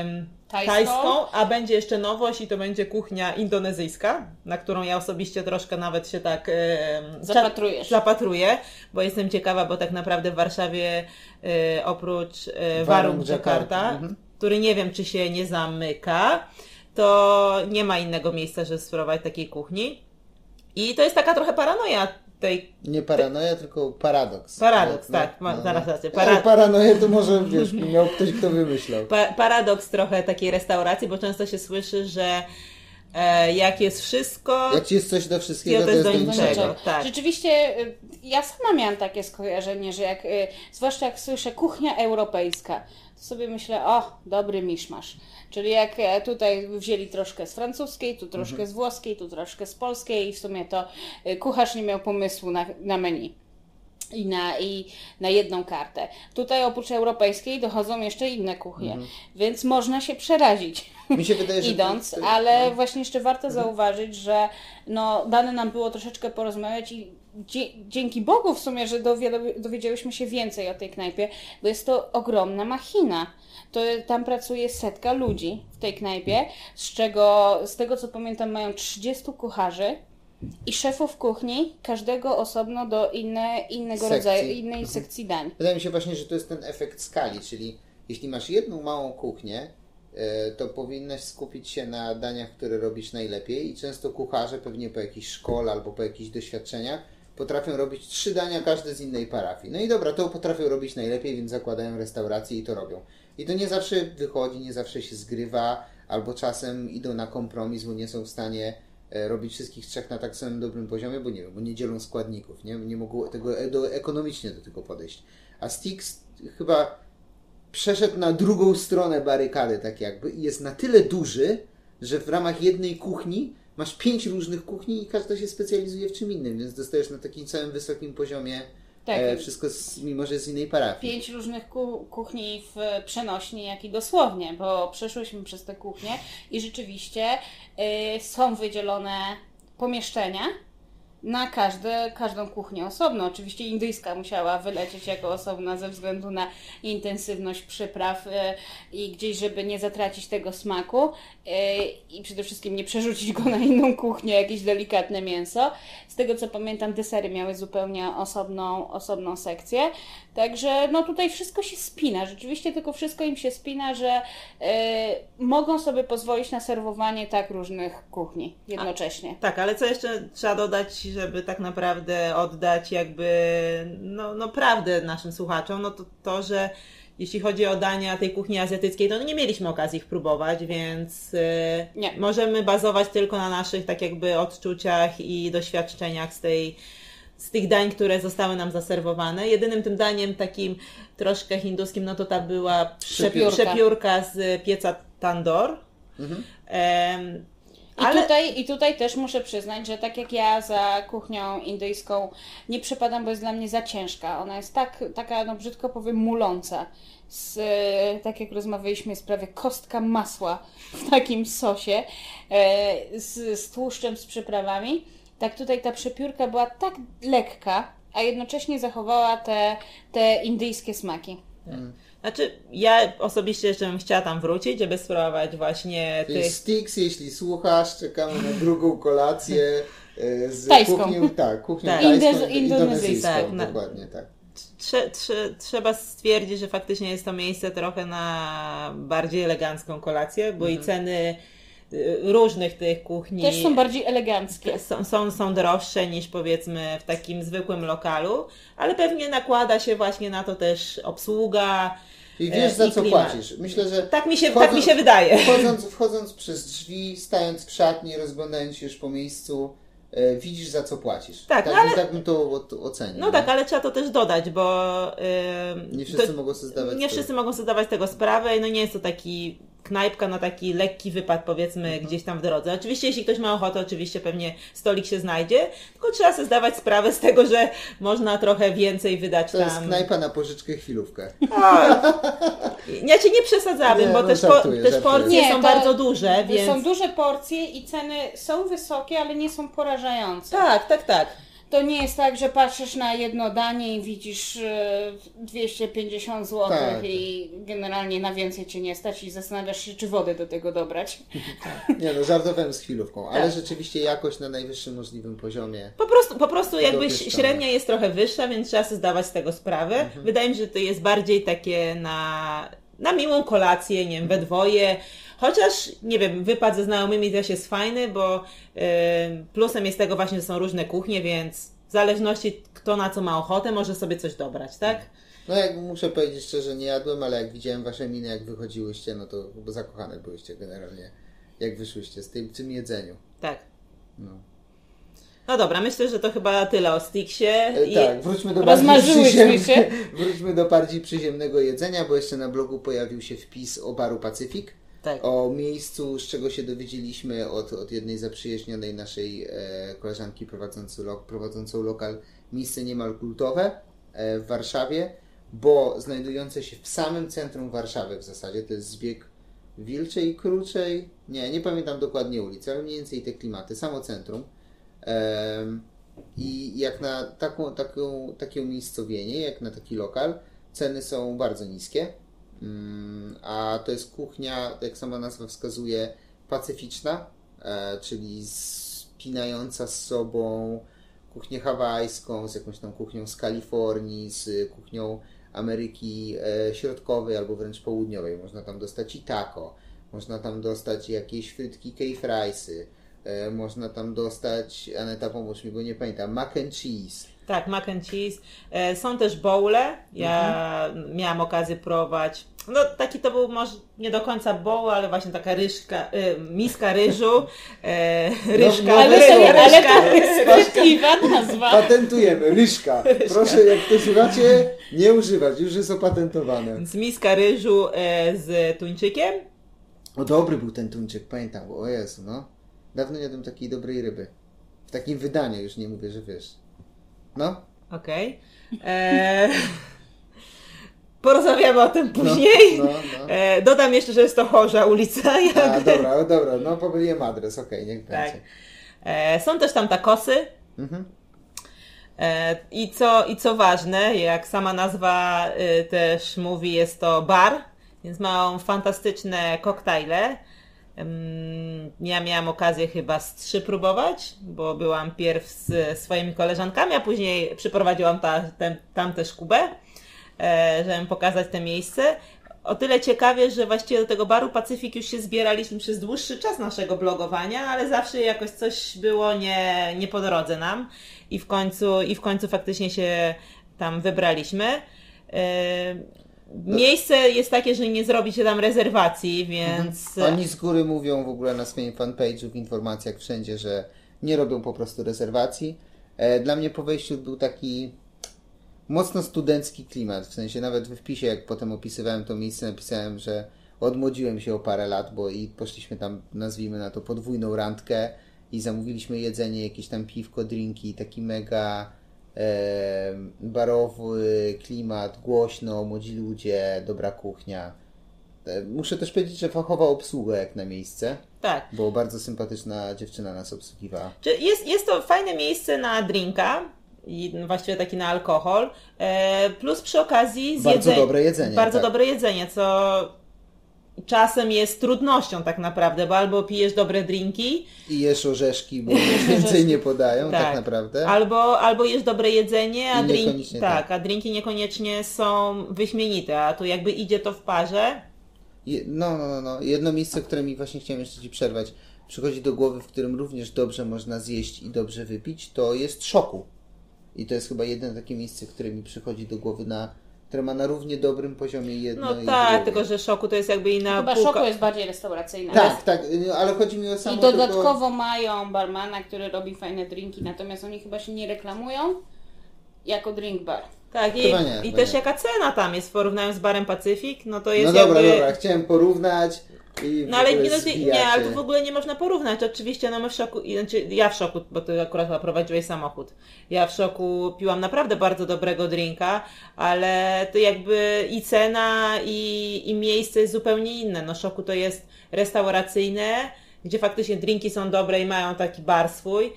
ym, tajską. tajską, a będzie jeszcze nowość i to będzie kuchnia indonezyjska, na którą ja osobiście troszkę nawet się tak ym, zapatrujesz. zapatruję, bo jestem ciekawa, bo tak naprawdę w Warszawie y, oprócz y, Warung Jakarta, mhm. który nie wiem, czy się nie zamyka, to nie ma innego miejsca, żeby spróbować takiej kuchni. I to jest taka trochę paranoja. Tej, nie paranoja, te... tylko paradoks. Paradoks, no, tak, no, no, zaraz no. rację. Para... Paranoję to może, wiesz, miał ktoś, kto wymyślał. Pa- paradoks trochę takiej restauracji, bo często się słyszy, że e, jak jest wszystko... Jak jest coś do wszystkiego, to jest do niczego. Tak. Rzeczywiście, ja sama miałam takie skojarzenie, że jak, zwłaszcza jak słyszę kuchnia europejska, to sobie myślę, o, dobry miszmasz. Czyli jak tutaj wzięli troszkę z francuskiej, tu troszkę mhm. z włoskiej, tu troszkę z polskiej i w sumie to kucharz nie miał pomysłu na, na menu i na, i na jedną kartę. Tutaj oprócz europejskiej dochodzą jeszcze inne kuchnie, mhm. więc można się przerazić Mi się wydaje, idąc, że... ale no. właśnie jeszcze warto mhm. zauważyć, że no, dane nam było troszeczkę porozmawiać i dzięki Bogu w sumie, że dowiedziałyśmy się więcej o tej knajpie, bo jest to ogromna machina. To tam pracuje setka ludzi w tej knajpie, z czego, z tego co pamiętam, mają trzydziestu kucharzy i szefów kuchni, każdego osobno do inne, innego sekcji. rodzaju, innej sekcji dań. Wydaje mi się właśnie, że to jest ten efekt skali, czyli jeśli masz jedną małą kuchnię, to powinnaś skupić się na daniach, które robisz najlepiej i często kucharze pewnie po jakiejś szkole albo po jakichś doświadczeniach potrafią robić trzy dania, każde z innej parafii. No i dobra, to potrafią robić najlepiej, więc zakładają restaurację i to robią. I to nie zawsze wychodzi, nie zawsze się zgrywa, albo czasem idą na kompromis, bo nie są w stanie robić wszystkich trzech na tak samym dobrym poziomie, bo nie wiem, bo nie dzielą składników, nie, nie mogą tego ekonomicznie do tego podejść. A Stix chyba przeszedł na drugą stronę barykady, tak jakby, i jest na tyle duży, że w ramach jednej kuchni masz pięć różnych kuchni i każda się specjalizuje w czym innym, więc dostajesz na takim całym wysokim poziomie tak. e, wszystko, z, mimo że z innej parafii. Pięć różnych ku- kuchni w przenośni, jak i dosłownie, bo przeszłyśmy przez te kuchnie i rzeczywiście y, są wydzielone pomieszczenia na każde, każdą kuchnię osobno. Oczywiście indyjska musiała wylecieć jako osobna ze względu na intensywność przypraw yy, i gdzieś, żeby nie zatracić tego smaku yy, i przede wszystkim nie przerzucić go na inną kuchnię, jakieś delikatne mięso. Z tego co pamiętam, desery miały zupełnie osobną, osobną sekcję. Także no tutaj wszystko się spina. Rzeczywiście tylko wszystko im się spina, że yy, mogą sobie pozwolić na serwowanie tak różnych kuchni jednocześnie. A, tak, ale co jeszcze trzeba dodać, żeby tak naprawdę oddać jakby no, no prawdę naszym słuchaczom, no to to, że jeśli chodzi o dania tej kuchni azjatyckiej, to nie mieliśmy okazji ich próbować, więc nie. możemy bazować tylko na naszych tak jakby odczuciach i doświadczeniach z tej z tych dań, które zostały nam zaserwowane. Jedynym tym daniem takim troszkę hinduskim, no to ta była przepiórka, przepiórka z pieca tandoor. Mhm. Ehm, I, ale... tutaj, I tutaj też muszę przyznać, że tak jak ja za kuchnią indyjską nie przepadam, bo jest dla mnie za ciężka. Ona jest tak, taka, no brzydko powiem, muląca. Z, tak jak rozmawialiśmy, jest prawie kostka masła w takim sosie z, z tłuszczem, z przyprawami. Tak tutaj ta przepiórka była tak lekka, a jednocześnie zachowała te, te indyjskie smaki. Hmm. Znaczy, ja osobiście jeszcze bym chciała tam wrócić, żeby spróbować właśnie czyli tych... Stix, jeśli słuchasz, czekamy na drugą kolację z tajską. Kuchnią, tak, kuchnią tak. tajską, Indez- indonezyjską, tak, na... dokładnie, tak. Trze, trze, trzeba stwierdzić, że faktycznie jest to miejsce trochę na bardziej elegancką kolację, bo mhm. i ceny różnych tych kuchni też są bardziej eleganckie. Są, są, są droższe niż powiedzmy w takim zwykłym lokalu, ale pewnie nakłada się właśnie na to też obsługa. I wiesz, za co płacisz. Myślę, że tak mi się, wchodząc, tak mi się wydaje. Wchodząc, wchodząc przez drzwi, stając w szatni, rozglądając się już po miejscu, widzisz, za co płacisz. Tak, tak, no ale, tak bym to ocenił. No, no tak, ale trzeba to też dodać, bo yy, nie wszyscy, to, mogą, sobie zdawać nie wszyscy mogą sobie zdawać tego sprawę i no nie jest to taki knajpka na taki lekki wypad, powiedzmy, mhm. gdzieś tam w drodze. Oczywiście, jeśli ktoś ma ochotę, oczywiście pewnie stolik się znajdzie, tylko trzeba sobie zdawać sprawę z tego, że można trochę więcej wydać to tam. To jest knajpa na pożyczkę chwilówkę. O, ja cię nie przesadzałabym, nie, bo no też, żartuję, po, też porcje nie, są bardzo duże, więc... Są duże porcje i ceny są wysokie, ale nie są porażające. Tak, tak, tak. To nie jest tak, że patrzysz na jedno danie i widzisz dwieście pięćdziesiąt złotych tak. i generalnie na więcej cię nie stać i zastanawiasz się, czy wody do tego dobrać. Nie no, żartowałem z chwilówką, tak. ale rzeczywiście jakość na najwyższym możliwym poziomie. Po prostu, po prostu jakby średnia jest trochę wyższa, więc trzeba sobie zdawać z tego sprawę. Mhm. Wydaje mi się, że to jest bardziej takie na, na miłą kolację, nie wiem, we dwoje. Chociaż, nie wiem, wypad ze znajomymi też jest fajny, bo yy, plusem jest tego właśnie, że są różne kuchnie, więc w zależności kto na co ma ochotę, może sobie coś dobrać, tak? No jak muszę powiedzieć szczerze, nie jadłem, ale jak widziałem wasze miny, jak wychodziłyście, no to bo zakochane byłyście generalnie, jak wyszłyście z tym, tym jedzeniu. Tak. No. No dobra, myślę, że to chyba tyle o Stixie. I tak, wróćmy do, przyziem... wróćmy do bardziej przyziemnego jedzenia, bo jeszcze na blogu pojawił się wpis o baru Pacyfik. Tak. O miejscu, z czego się dowiedzieliśmy od, od jednej zaprzyjaźnionej naszej e, koleżanki prowadzący lo, prowadzącą lokal, miejsce niemal kultowe e, w Warszawie, bo znajdujące się w samym centrum Warszawy w zasadzie, to jest zbieg Wilczej, Kruczej, nie, nie pamiętam dokładnie ulicy, ale mniej więcej te klimaty, samo centrum. E, I jak na taką, taką, takie umiejscowienie, jak na taki lokal, ceny są bardzo niskie. A to jest kuchnia, jak sama nazwa wskazuje, pacyficzna, e, czyli spinająca z sobą kuchnię hawajską, z jakąś tam kuchnią z Kalifornii, z kuchnią Ameryki e, Środkowej albo wręcz Południowej. Można tam dostać i taco, można tam dostać jakieś frytki keyfriesy, e, można tam dostać, Aneta pomóż mi, bo nie pamiętam, mac and cheese. Tak, mac and cheese. Są też bowle. Ja mhm. miałam okazję próbować. No taki to był może nie do końca bowl, ale właśnie taka ryżka, miska ryżu. Ryżka, no, no, ale, ryżu, ryżka, ale to jest ryżka. Nazwa. Patentujemy, ryżka. ryżka. Proszę, jak to słuchacie, nie używać, już jest opatentowane. Więc miska ryżu z tuńczykiem. O, dobry był ten tuńczyk, pamiętam. O Jezu, no. Dawno nie jadłem takiej dobrej ryby. W takim wydaniu, już nie mówię, że wiesz. No. Okej. Okay. Porozmawiamy o tym później. No, no, no. E, dodam jeszcze, że jest to Chorza ulica. Jak... A, dobra, dobra. No, pomyliłem adres. Okej, okay, niech będzie. Tak. E, są też tam takosy. Mhm. E, i, co, I co ważne, jak sama nazwa y, też mówi, jest to bar, więc mają fantastyczne koktajle. Ja miałam okazję chyba z trzy próbować, bo byłam pierw z swoimi koleżankami, a później przyprowadziłam ta, te, tam też Kubę, żeby pokazać to miejsce. O tyle ciekawie, że właściwie do tego baru Pacyfik już się zbieraliśmy przez dłuższy czas naszego blogowania, ale zawsze jakoś coś było nie, nie po drodze nam i w końcu, i w końcu faktycznie się tam wybraliśmy. Miejsce jest takie, że nie zrobi się tam rezerwacji, więc... Mhm. Oni z góry mówią w ogóle na swoim fanpage'u, w informacjach wszędzie, że nie robią po prostu rezerwacji. Dla mnie po wejściu był taki mocno studencki klimat, w sensie nawet w wpisie, jak potem opisywałem to miejsce, napisałem, że odmłodziłem się o parę lat, bo i poszliśmy tam, nazwijmy na to, podwójną randkę i zamówiliśmy jedzenie, jakieś tam piwko, drinki, taki mega... barowy klimat, głośno, młodzi ludzie, dobra kuchnia. Muszę też powiedzieć, że fachowa obsługa jak na miejsce. Tak. Bo bardzo sympatyczna dziewczyna nas obsługiwała. Jest, jest to fajne miejsce na drinka. i właściwie taki na alkohol, plus przy okazji zjedzenie, bardzo dobre jedzenie, bardzo tak. dobre jedzenie, co czasem jest trudnością tak naprawdę, bo albo pijesz dobre drinki i jesz orzeszki, bo więcej nie podają tak, tak naprawdę, albo, albo jesz dobre jedzenie, a drinki, tak, tak. a drinki niekoniecznie są wyśmienite, a tu jakby idzie to w parze. No, no, no, jedno miejsce, które mi właśnie chciałem jeszcze Ci przerwać, przychodzi do głowy, w którym również dobrze można zjeść i dobrze wypić, to jest Szoku. I to jest chyba jedno takie miejsce, które mi przychodzi do głowy, na, które ma na równie dobrym poziomie jedno no i No tak, tylko że Szoku to jest jakby inna Chyba półka. Szoku jest bardziej restauracyjne. Tak, jest... tak, ale chodzi mi o samo... I dodatkowo tylko... mają barmana, który robi fajne drinki, natomiast oni chyba się nie reklamują jako drink bar. Tak, i, nie, i też nie. Jaka cena tam jest, porównając z Barem Pacyfik, no to jest No dobra, jakby... dobra, chciałem porównać i No ale nie, nie, ale tu w ogóle nie można porównać, oczywiście, no my w Szoku, znaczy ja w Szoku, bo ty akurat prowadziłeś samochód, ja w Szoku piłam naprawdę bardzo dobrego drinka, ale to jakby i cena i, i miejsce jest zupełnie inne, no Szoku to jest restauracyjne, gdzie faktycznie drinki są dobre i mają taki bar swój,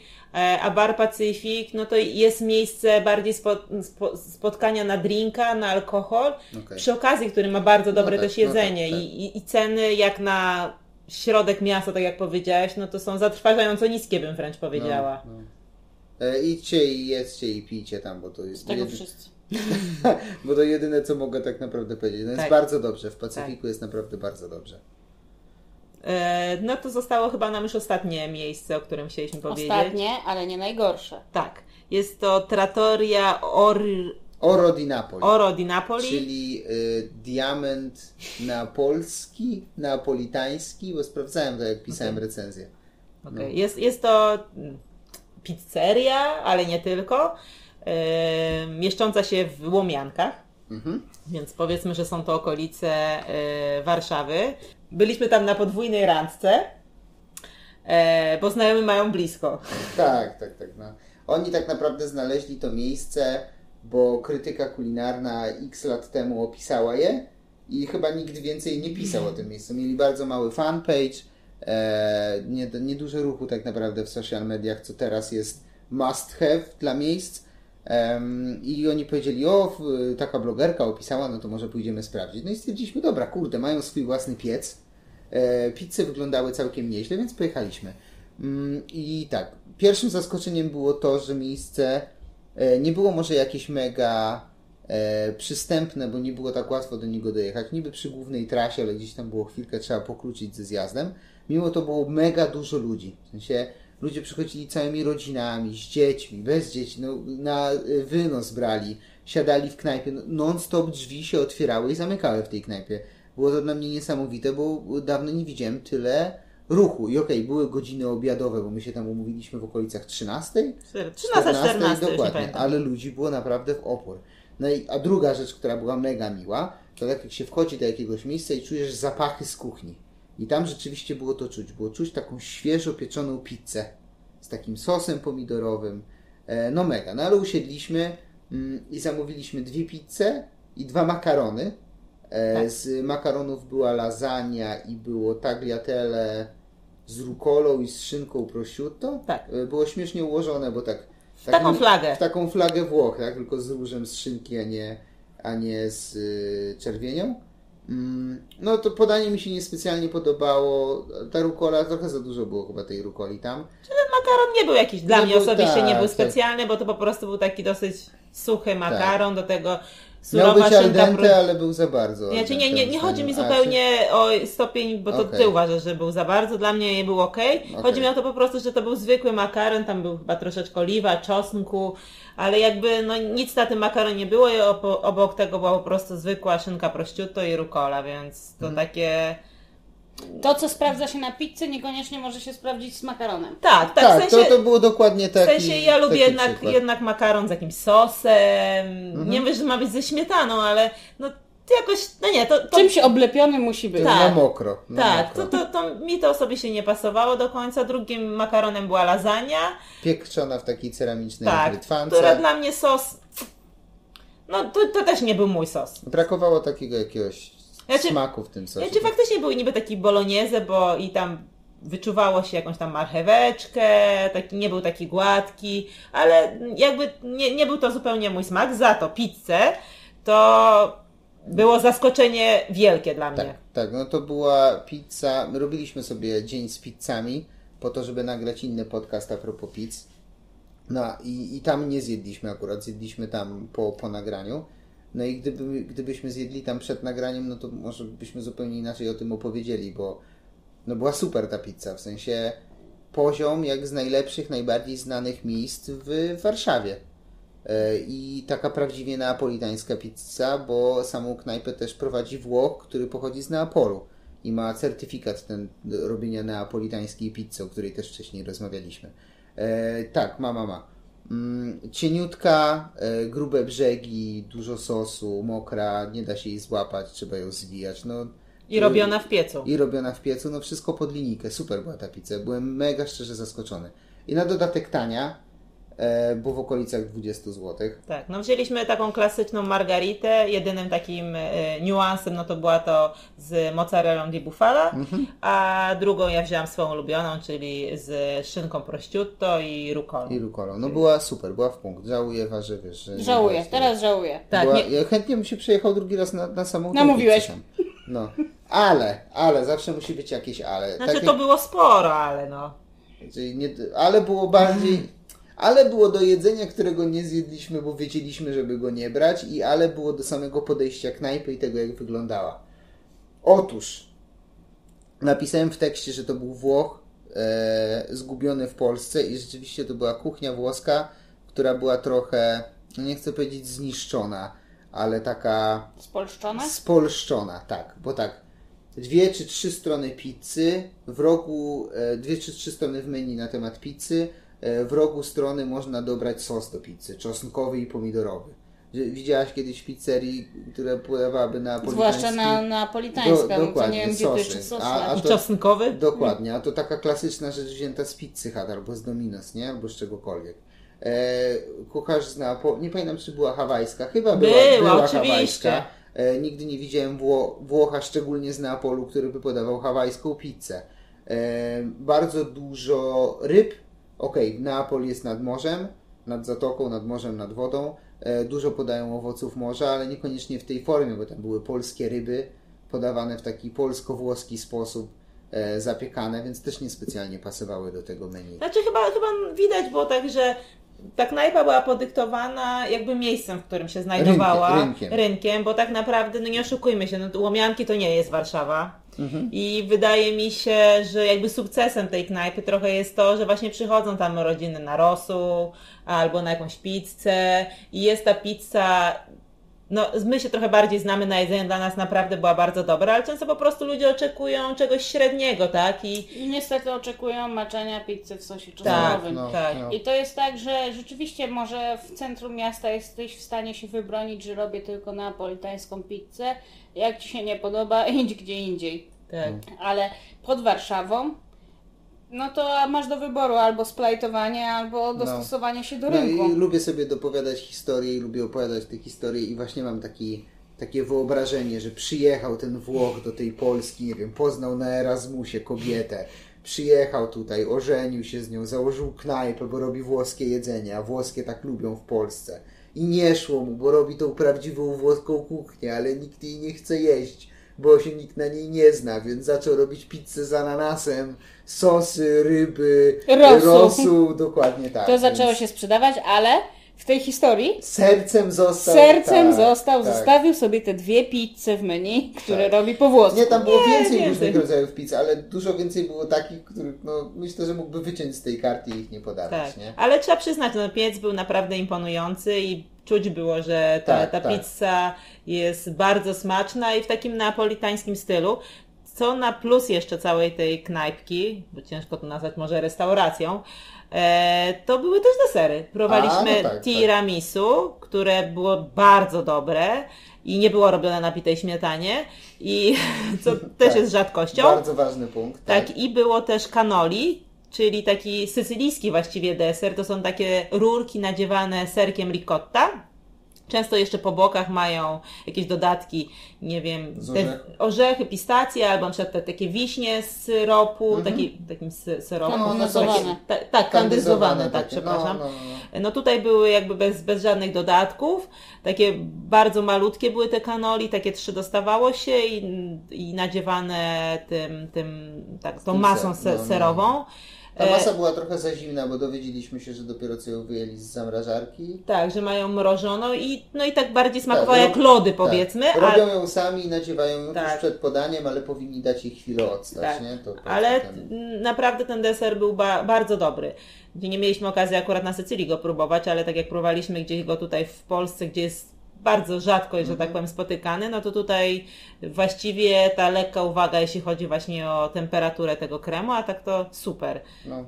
a Bar Pacyfik, no to jest miejsce bardziej spo, spo, spotkania na drinka, na alkohol, okay. Przy okazji, który ma bardzo dobre no tak, też jedzenie no tak, tak. I, i ceny jak na środek miasta, tak jak powiedziałaś, no to są zatrważająco niskie, bym wręcz powiedziała. No, no. E, idźcie i jedzcie i pijcie tam, bo to jest... Tego wszyscy. Bo to jedyne, co mogę tak naprawdę powiedzieć. No tak. Jest bardzo dobrze, w Pacyfiku tak. Jest naprawdę bardzo dobrze. No to zostało chyba nam już ostatnie miejsce, o którym chcieliśmy powiedzieć. Ostatnie, ale nie najgorsze. Tak. Jest to Trattoria Or... Oro di Napoli. Oro di Napoli. Czyli y, diament neapolski, neapolitański, bo sprawdzałem to, jak pisałem okay. recenzję. No. Okay. Jest, jest to pizzeria, ale nie tylko, y, mieszcząca się w Łomiankach. Mhm. Więc powiedzmy, że są to okolice y, Warszawy. Byliśmy tam na podwójnej randce, e, bo znajomi mają blisko. Tak, tak, tak. No. Oni tak naprawdę znaleźli to miejsce, bo krytyka kulinarna x lat temu opisała je i chyba nikt więcej nie pisał o tym miejscu. Mieli bardzo mały fanpage, e, nie, niedużo ruchu tak naprawdę w social mediach, co teraz jest must have dla miejsc. Um, i oni powiedzieli, o, taka blogerka opisała, no to może pójdziemy sprawdzić. No i stwierdziliśmy, dobra, kurde, mają swój własny piec, e, pizze wyglądały całkiem nieźle, więc pojechaliśmy. Mm, i tak, pierwszym zaskoczeniem było to, że miejsce e, nie było może jakieś mega e, przystępne, bo nie było tak łatwo do niego dojechać, niby przy głównej trasie, ale gdzieś tam było chwilkę, trzeba pokrócić ze zjazdem. Mimo to było mega dużo ludzi, w sensie ludzie przychodzili całymi rodzinami, z dziećmi, bez dzieci, no, na wynos brali, siadali w knajpie, non-stop drzwi się otwierały i zamykały w tej knajpie. Było to dla mnie niesamowite, bo dawno nie widziałem tyle ruchu. I okej, okay, były godziny obiadowe, bo my się tam umówiliśmy w okolicach trzynastej? trzynasta czternasta dokładnie, ale ludzi było naprawdę w opór. No i, a druga rzecz, która była mega miła, to tak jak się wchodzi do jakiegoś miejsca i czujesz zapachy z kuchni. I tam rzeczywiście było to czuć. Było czuć taką świeżo pieczoną pizzę z takim sosem pomidorowym. E, no mega. No ale usiedliśmy mm, i zamówiliśmy dwie pizze i dwa makarony. E, tak. Z makaronów była lasagna i było tagliatelle z rukolą i z szynką prosciutto. Tak. E, było śmiesznie ułożone, bo tak... W tak, taką flagę. W taką flagę Włoch, tak? Tylko z różem z szynki, a nie, a nie z y, czerwienią. No to podanie mi się niespecjalnie podobało, ta rukola, trochę za dużo było chyba tej rukoli tam. Czy ten makaron nie był jakiś, dla nie mnie był, osobiście tak, nie był specjalny, tak. Bo to po prostu był taki dosyć suchy makaron, tak. Do tego surowa miał być al dente, pro... ale był za bardzo. Ja, dente, nie, nie, nie chodzi mi zupełnie się... o stopień, bo to okay. Ty uważasz, że był za bardzo, dla mnie nie był okej. Okay. Okay. Chodzi mi o to po prostu, że to był zwykły makaron, tam był chyba troszeczkę oliwa, czosnku, ale jakby no nic na tym makaronie było i obok tego była po prostu zwykła szynka prosciutto i rukola, więc to hmm. takie... To, co sprawdza się na pizzy, niekoniecznie może się sprawdzić z makaronem. Tak, tak. tak w sensie, to, to było dokładnie taki. W sensie ja lubię jednak, jednak makaron z jakimś sosem. Mhm. Nie wiem, że ma być ze śmietaną, ale no jakoś, no nie, to... to... Czymś oblepiony musi być. Tak, na mokro. Na tak, mokro. To, to, to mi to osobiście nie pasowało do końca. Drugim makaronem była lasagna. Pieczona w takiej ceramicznej brytwance. Tak, która dla mnie sos... No to, to też nie był mój sos. Brakowało takiego jakiegoś... Znaczy, smaku w tym sosie. Znaczy faktycznie był niby taki bolognese, bo i tam wyczuwało się jakąś tam marcheweczkę, taki, nie był taki gładki, ale jakby nie, nie był to zupełnie mój smak. Za to pizzę to było zaskoczenie wielkie dla mnie. Tak, tak, no to była pizza, my robiliśmy sobie dzień z pizzami po to, żeby nagrać inny podcast a propos pizz. No i, i tam nie zjedliśmy akurat, zjedliśmy tam po, po nagraniu. No i gdyby, gdybyśmy zjedli tam przed nagraniem, no to może byśmy zupełnie inaczej o tym opowiedzieli, bo no była super ta pizza, w sensie poziom jak z najlepszych, najbardziej znanych miejsc w Warszawie. I taka prawdziwie neapolitańska pizza, bo samą knajpę też prowadzi Włoch, który pochodzi z Neapolu i ma certyfikat ten robienia neapolitańskiej pizzy, o której też wcześniej rozmawialiśmy. E, tak, ma, ma, ma. Cieniutka, e, grube brzegi, dużo sosu, mokra, nie da się jej złapać, trzeba ją zwijać. No, I robiona w piecu. I robiona w piecu, no wszystko pod linijkę, super była ta pizza, byłem mega szczerze zaskoczony. I na dodatek tania, e, bo w okolicach dwadzieścia złotych. Tak, no wzięliśmy taką klasyczną margaritę, jedynym takim e, niuansem, no to była to z mozzarellą di bufala, mm-hmm. a drugą ja wzięłam swoją ulubioną, czyli z szynką prosciutto i rukolą. I rukolą, no była super, była w punkt, żałuję, że wiesz... Że żałuję, nie teraz żałuję. Tak, była, nie... Ja chętnie bym się przyjechał drugi raz na, na samą... Namówiłeś. No, ale, ale, zawsze musi być jakieś ale. Znaczy tak, to jak... było sporo, ale no. Czyli nie, ale było bardziej, ale było do jedzenia, którego nie zjedliśmy, bo wiedzieliśmy, żeby go nie brać, i ale było do samego podejścia knajpy i tego, jak wyglądała. Otóż, napisałem w tekście, że to był Włoch e, zgubiony w Polsce i rzeczywiście to była kuchnia włoska, która była trochę, nie chcę powiedzieć zniszczona, ale taka... Spolszczona? Spolszczona, tak. Bo tak, dwie czy trzy strony pizzy, w rogu, e, dwie czy trzy strony w menu na temat pizzy, e, w rogu strony można dobrać sos do pizzy, czosnkowy i pomidorowy. Widziałaś kiedyś w pizzerii, która podawałaby neapolitański... Zwłaszcza na neapolitańską, do, dokładnie, to nie wiem, sosy, gdzie to sosy. A, a to, i czosnkowy? Dokładnie, a to taka klasyczna rzecz wzięta z pizzy Hut albo z Domino's, nie? Albo z czegokolwiek. E, kucharz z Neapolu, nie pamiętam czy była hawajska, chyba była, była, była hawajska. E, nigdy nie widziałem Wło, Włocha, szczególnie z Neapolu, który by podawał hawajską pizzę. E, bardzo dużo ryb, okej, okay, Neapol jest nad morzem, nad zatoką, nad morzem, nad wodą. E, dużo podają owoców morza, ale niekoniecznie w tej formie, bo tam były polskie ryby podawane w taki polsko-włoski sposób. Zapiekane, więc też niespecjalnie pasowały do tego menu. Znaczy chyba, chyba widać było tak, że ta knajpa była podyktowana jakby miejscem, w którym się znajdowała. Rynkiem. Rynkiem, rynkiem bo tak naprawdę, no nie oszukujmy się, no, Łomianki to nie jest Warszawa. Mhm. I wydaje mi się, że jakby sukcesem tej knajpy trochę jest to, że właśnie przychodzą tam rodziny na rosół albo na jakąś pizzę i jest ta pizza... No, my się trochę bardziej znamy na jedzenie, dla nas naprawdę była bardzo dobra, ale często po prostu ludzie oczekują czegoś średniego, tak? I, I niestety oczekują maczenia pizzy w sosie czosnkowym. Tak, no, tak. No. I to jest tak, że rzeczywiście może w centrum miasta jesteś w stanie się wybronić, że robię tylko neapolitańską pizzę, jak Ci się nie podoba, idź gdzie indziej. Tak. Ale pod Warszawą no to masz do wyboru albo splajtowanie, albo dostosowanie no. się do rynku. No i lubię sobie dopowiadać historie i lubię opowiadać te historie i właśnie mam taki, takie wyobrażenie, że przyjechał ten Włoch do tej Polski, nie wiem, poznał na Erasmusie kobietę, przyjechał tutaj, ożenił się z nią, założył knajpę, bo robi włoskie jedzenie, a włoskie tak lubią w Polsce. I nie szło mu, bo robi tą prawdziwą włoską kuchnię, ale nikt jej nie chce jeść, bo się nikt na niej nie zna, więc zaczął robić pizzę z ananasem, sosy, ryby, rosół, rosół dokładnie tak. To zaczęło więc... się sprzedawać, ale w tej historii sercem został, sercem tak, został, tak. zostawił sobie te dwie pizze w menu, które tak. robi po włosku. Nie, tam było nie, więcej nie, różnych nie. rodzajów pizz, ale dużo więcej było takich, których no, myślę, że mógłby wyciąć z tej karty i ich nie podawać. Tak. Nie? Ale trzeba przyznać, no piec był naprawdę imponujący i czuć było, że ta, tak, ta tak. pizza jest bardzo smaczna i w takim neapolitańskim stylu. Co na plus jeszcze całej tej knajpki, bo ciężko to nazwać może restauracją, e, to były też desery. Próbowaliśmy A, no tak, tiramisu, tak. które było bardzo dobre i nie było robione na pitej śmietanie, i co też tak. jest rzadkością. Bardzo ważny punkt. Tak, tak i było też cannoli, czyli taki sycylijski właściwie deser. To są takie rurki nadziewane serkiem ricotta, Często jeszcze po bokach mają jakieś dodatki, nie wiem, te orzechy, pistacje, albo na przykład te takie wiśnie z syropu, mm-hmm. taki, takim syropem. Kandyzowane. Ta, tak, kandyzowane, tak, przepraszam. No, no, no. no tutaj były jakby bez, bez żadnych dodatków, takie bardzo malutkie były te kanoli, takie trzy dostawało się i, i nadziewane tym, tym, tak, tą masą ser, no, serową. No, no. Ta masa była trochę za zimna, bo dowiedzieliśmy się, że dopiero co ją wyjęli z zamrażarki. Tak, że mają mrożoną i, no i tak bardziej smakowała tak, jak lody tak, powiedzmy. Robią a... ją sami i nadziewają ją tak. już przed podaniem, ale powinni dać jej chwilę odstać. Tak. Nie? To ale ten... naprawdę ten deser był ba- bardzo dobry. Nie mieliśmy okazji akurat na Sycylii go próbować, ale tak jak próbowaliśmy gdzieś go tutaj w Polsce, gdzie jest bardzo rzadko, że tak powiem, spotykany, no to tutaj właściwie ta lekka uwaga, jeśli chodzi właśnie o temperaturę tego kremu, a tak to super. No,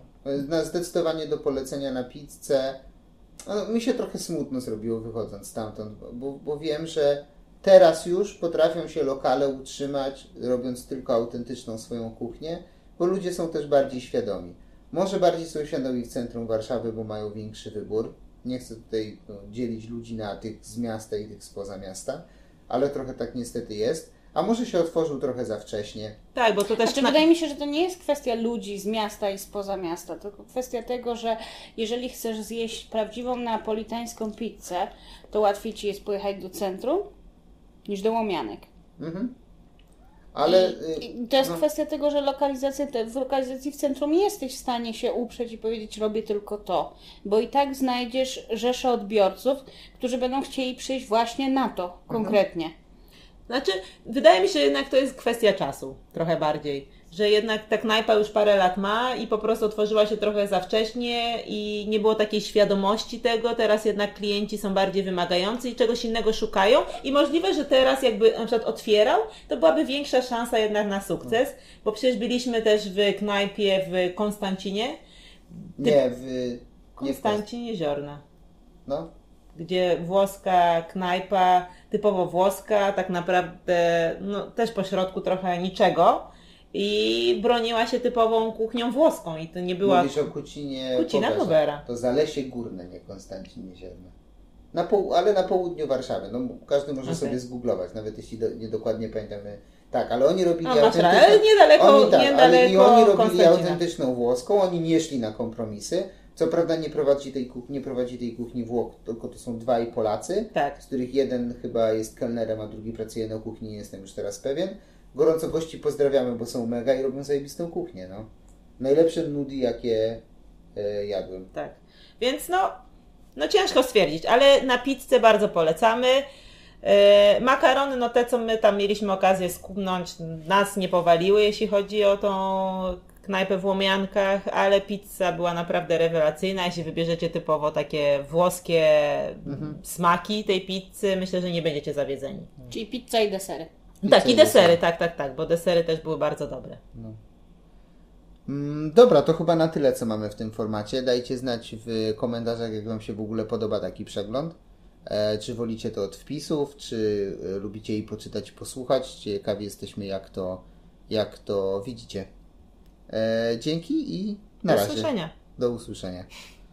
zdecydowanie do polecenia na pizzę. No, mi się trochę smutno zrobiło wychodząc stamtąd, bo, bo wiem, że teraz już potrafią się lokale utrzymać, robiąc tylko autentyczną swoją kuchnię, bo ludzie są też bardziej świadomi. Może bardziej są świadomi w centrum Warszawy, bo mają większy wybór. Nie chcę tutaj no, dzielić ludzi na tych z miasta i tych spoza miasta, ale trochę tak niestety jest. A może się otworzył trochę za wcześnie. Tak, bo to też... Znaczy, na... Wydaje mi się, że to nie jest kwestia ludzi z miasta i spoza miasta, tylko kwestia tego, że jeżeli chcesz zjeść prawdziwą neapolitańską pizzę, to łatwiej ci jest pojechać do centrum niż do Łomianek. Mhm. Ale, I, i to jest no. kwestia tego, że lokalizacja, w lokalizacji w centrum jesteś w stanie się uprzeć i powiedzieć, robię tylko to. Bo i tak znajdziesz rzeszę odbiorców, którzy będą chcieli przyjść właśnie na to konkretnie. Mhm. Znaczy, wydaje mi się, że jednak to jest kwestia czasu trochę bardziej. Że jednak ta knajpa już parę lat ma i po prostu otworzyła się trochę za wcześnie i nie było takiej świadomości tego. Teraz jednak klienci są bardziej wymagający i czegoś innego szukają i możliwe, że teraz jakby na przykład otwierał, to byłaby większa szansa jednak na sukces, bo przecież byliśmy też w knajpie w Konstancinie. Ty... Nie, w... Nie Konstancinie Ziorna. No. Gdzie włoska knajpa, typowo włoska, tak naprawdę no, też pośrodku trochę niczego. I broniła się typową kuchnią włoską i to nie była... Mówisz o Kucinie Pobera. To Zalesie Górne, nie Konstancinie Zielne. Na pół, ale na południu Warszawy. No, każdy może okay. sobie zgooglować, nawet jeśli do, niedokładnie pamiętamy. Tak, ale oni robili autentyczną... niedaleko, oni, tak, niedaleko ale i oni robili autentyczną włoską, oni nie szli na kompromisy. Co prawda nie prowadzi tej kuchni, nie prowadzi tej kuchni Włoch, tylko to są dwaj Polacy, tak. z których jeden chyba jest kelnerem, a drugi pracuje na kuchni, nie jestem już teraz pewien. Gorąco gości pozdrawiamy, bo są mega i robią zajebistą kuchnię, no. Najlepsze nudi, jakie e, jadłem. Tak, więc no, no ciężko stwierdzić, ale na pizzę bardzo polecamy. E, makarony, no te, co my tam mieliśmy okazję skupnąć, nas nie powaliły, jeśli chodzi o tą knajpę w Łomiankach, ale pizza była naprawdę rewelacyjna. Jeśli wybierzecie typowo takie włoskie mhm. smaki tej pizzy, myślę, że nie będziecie zawiedzeni. Mhm. Czyli pizza i desery. Pizza tak, i desery, desery, tak, tak, tak, bo desery też były bardzo dobre. No. Dobra, to chyba na tyle, co mamy w tym formacie. Dajcie znać w komentarzach, jak Wam się w ogóle podoba taki przegląd. E, czy wolicie to od wpisów, czy lubicie jej poczytać, posłuchać. Ciekawi jesteśmy, jak to, jak to widzicie. E, dzięki i na razie. Do usłyszenia. Do usłyszenia.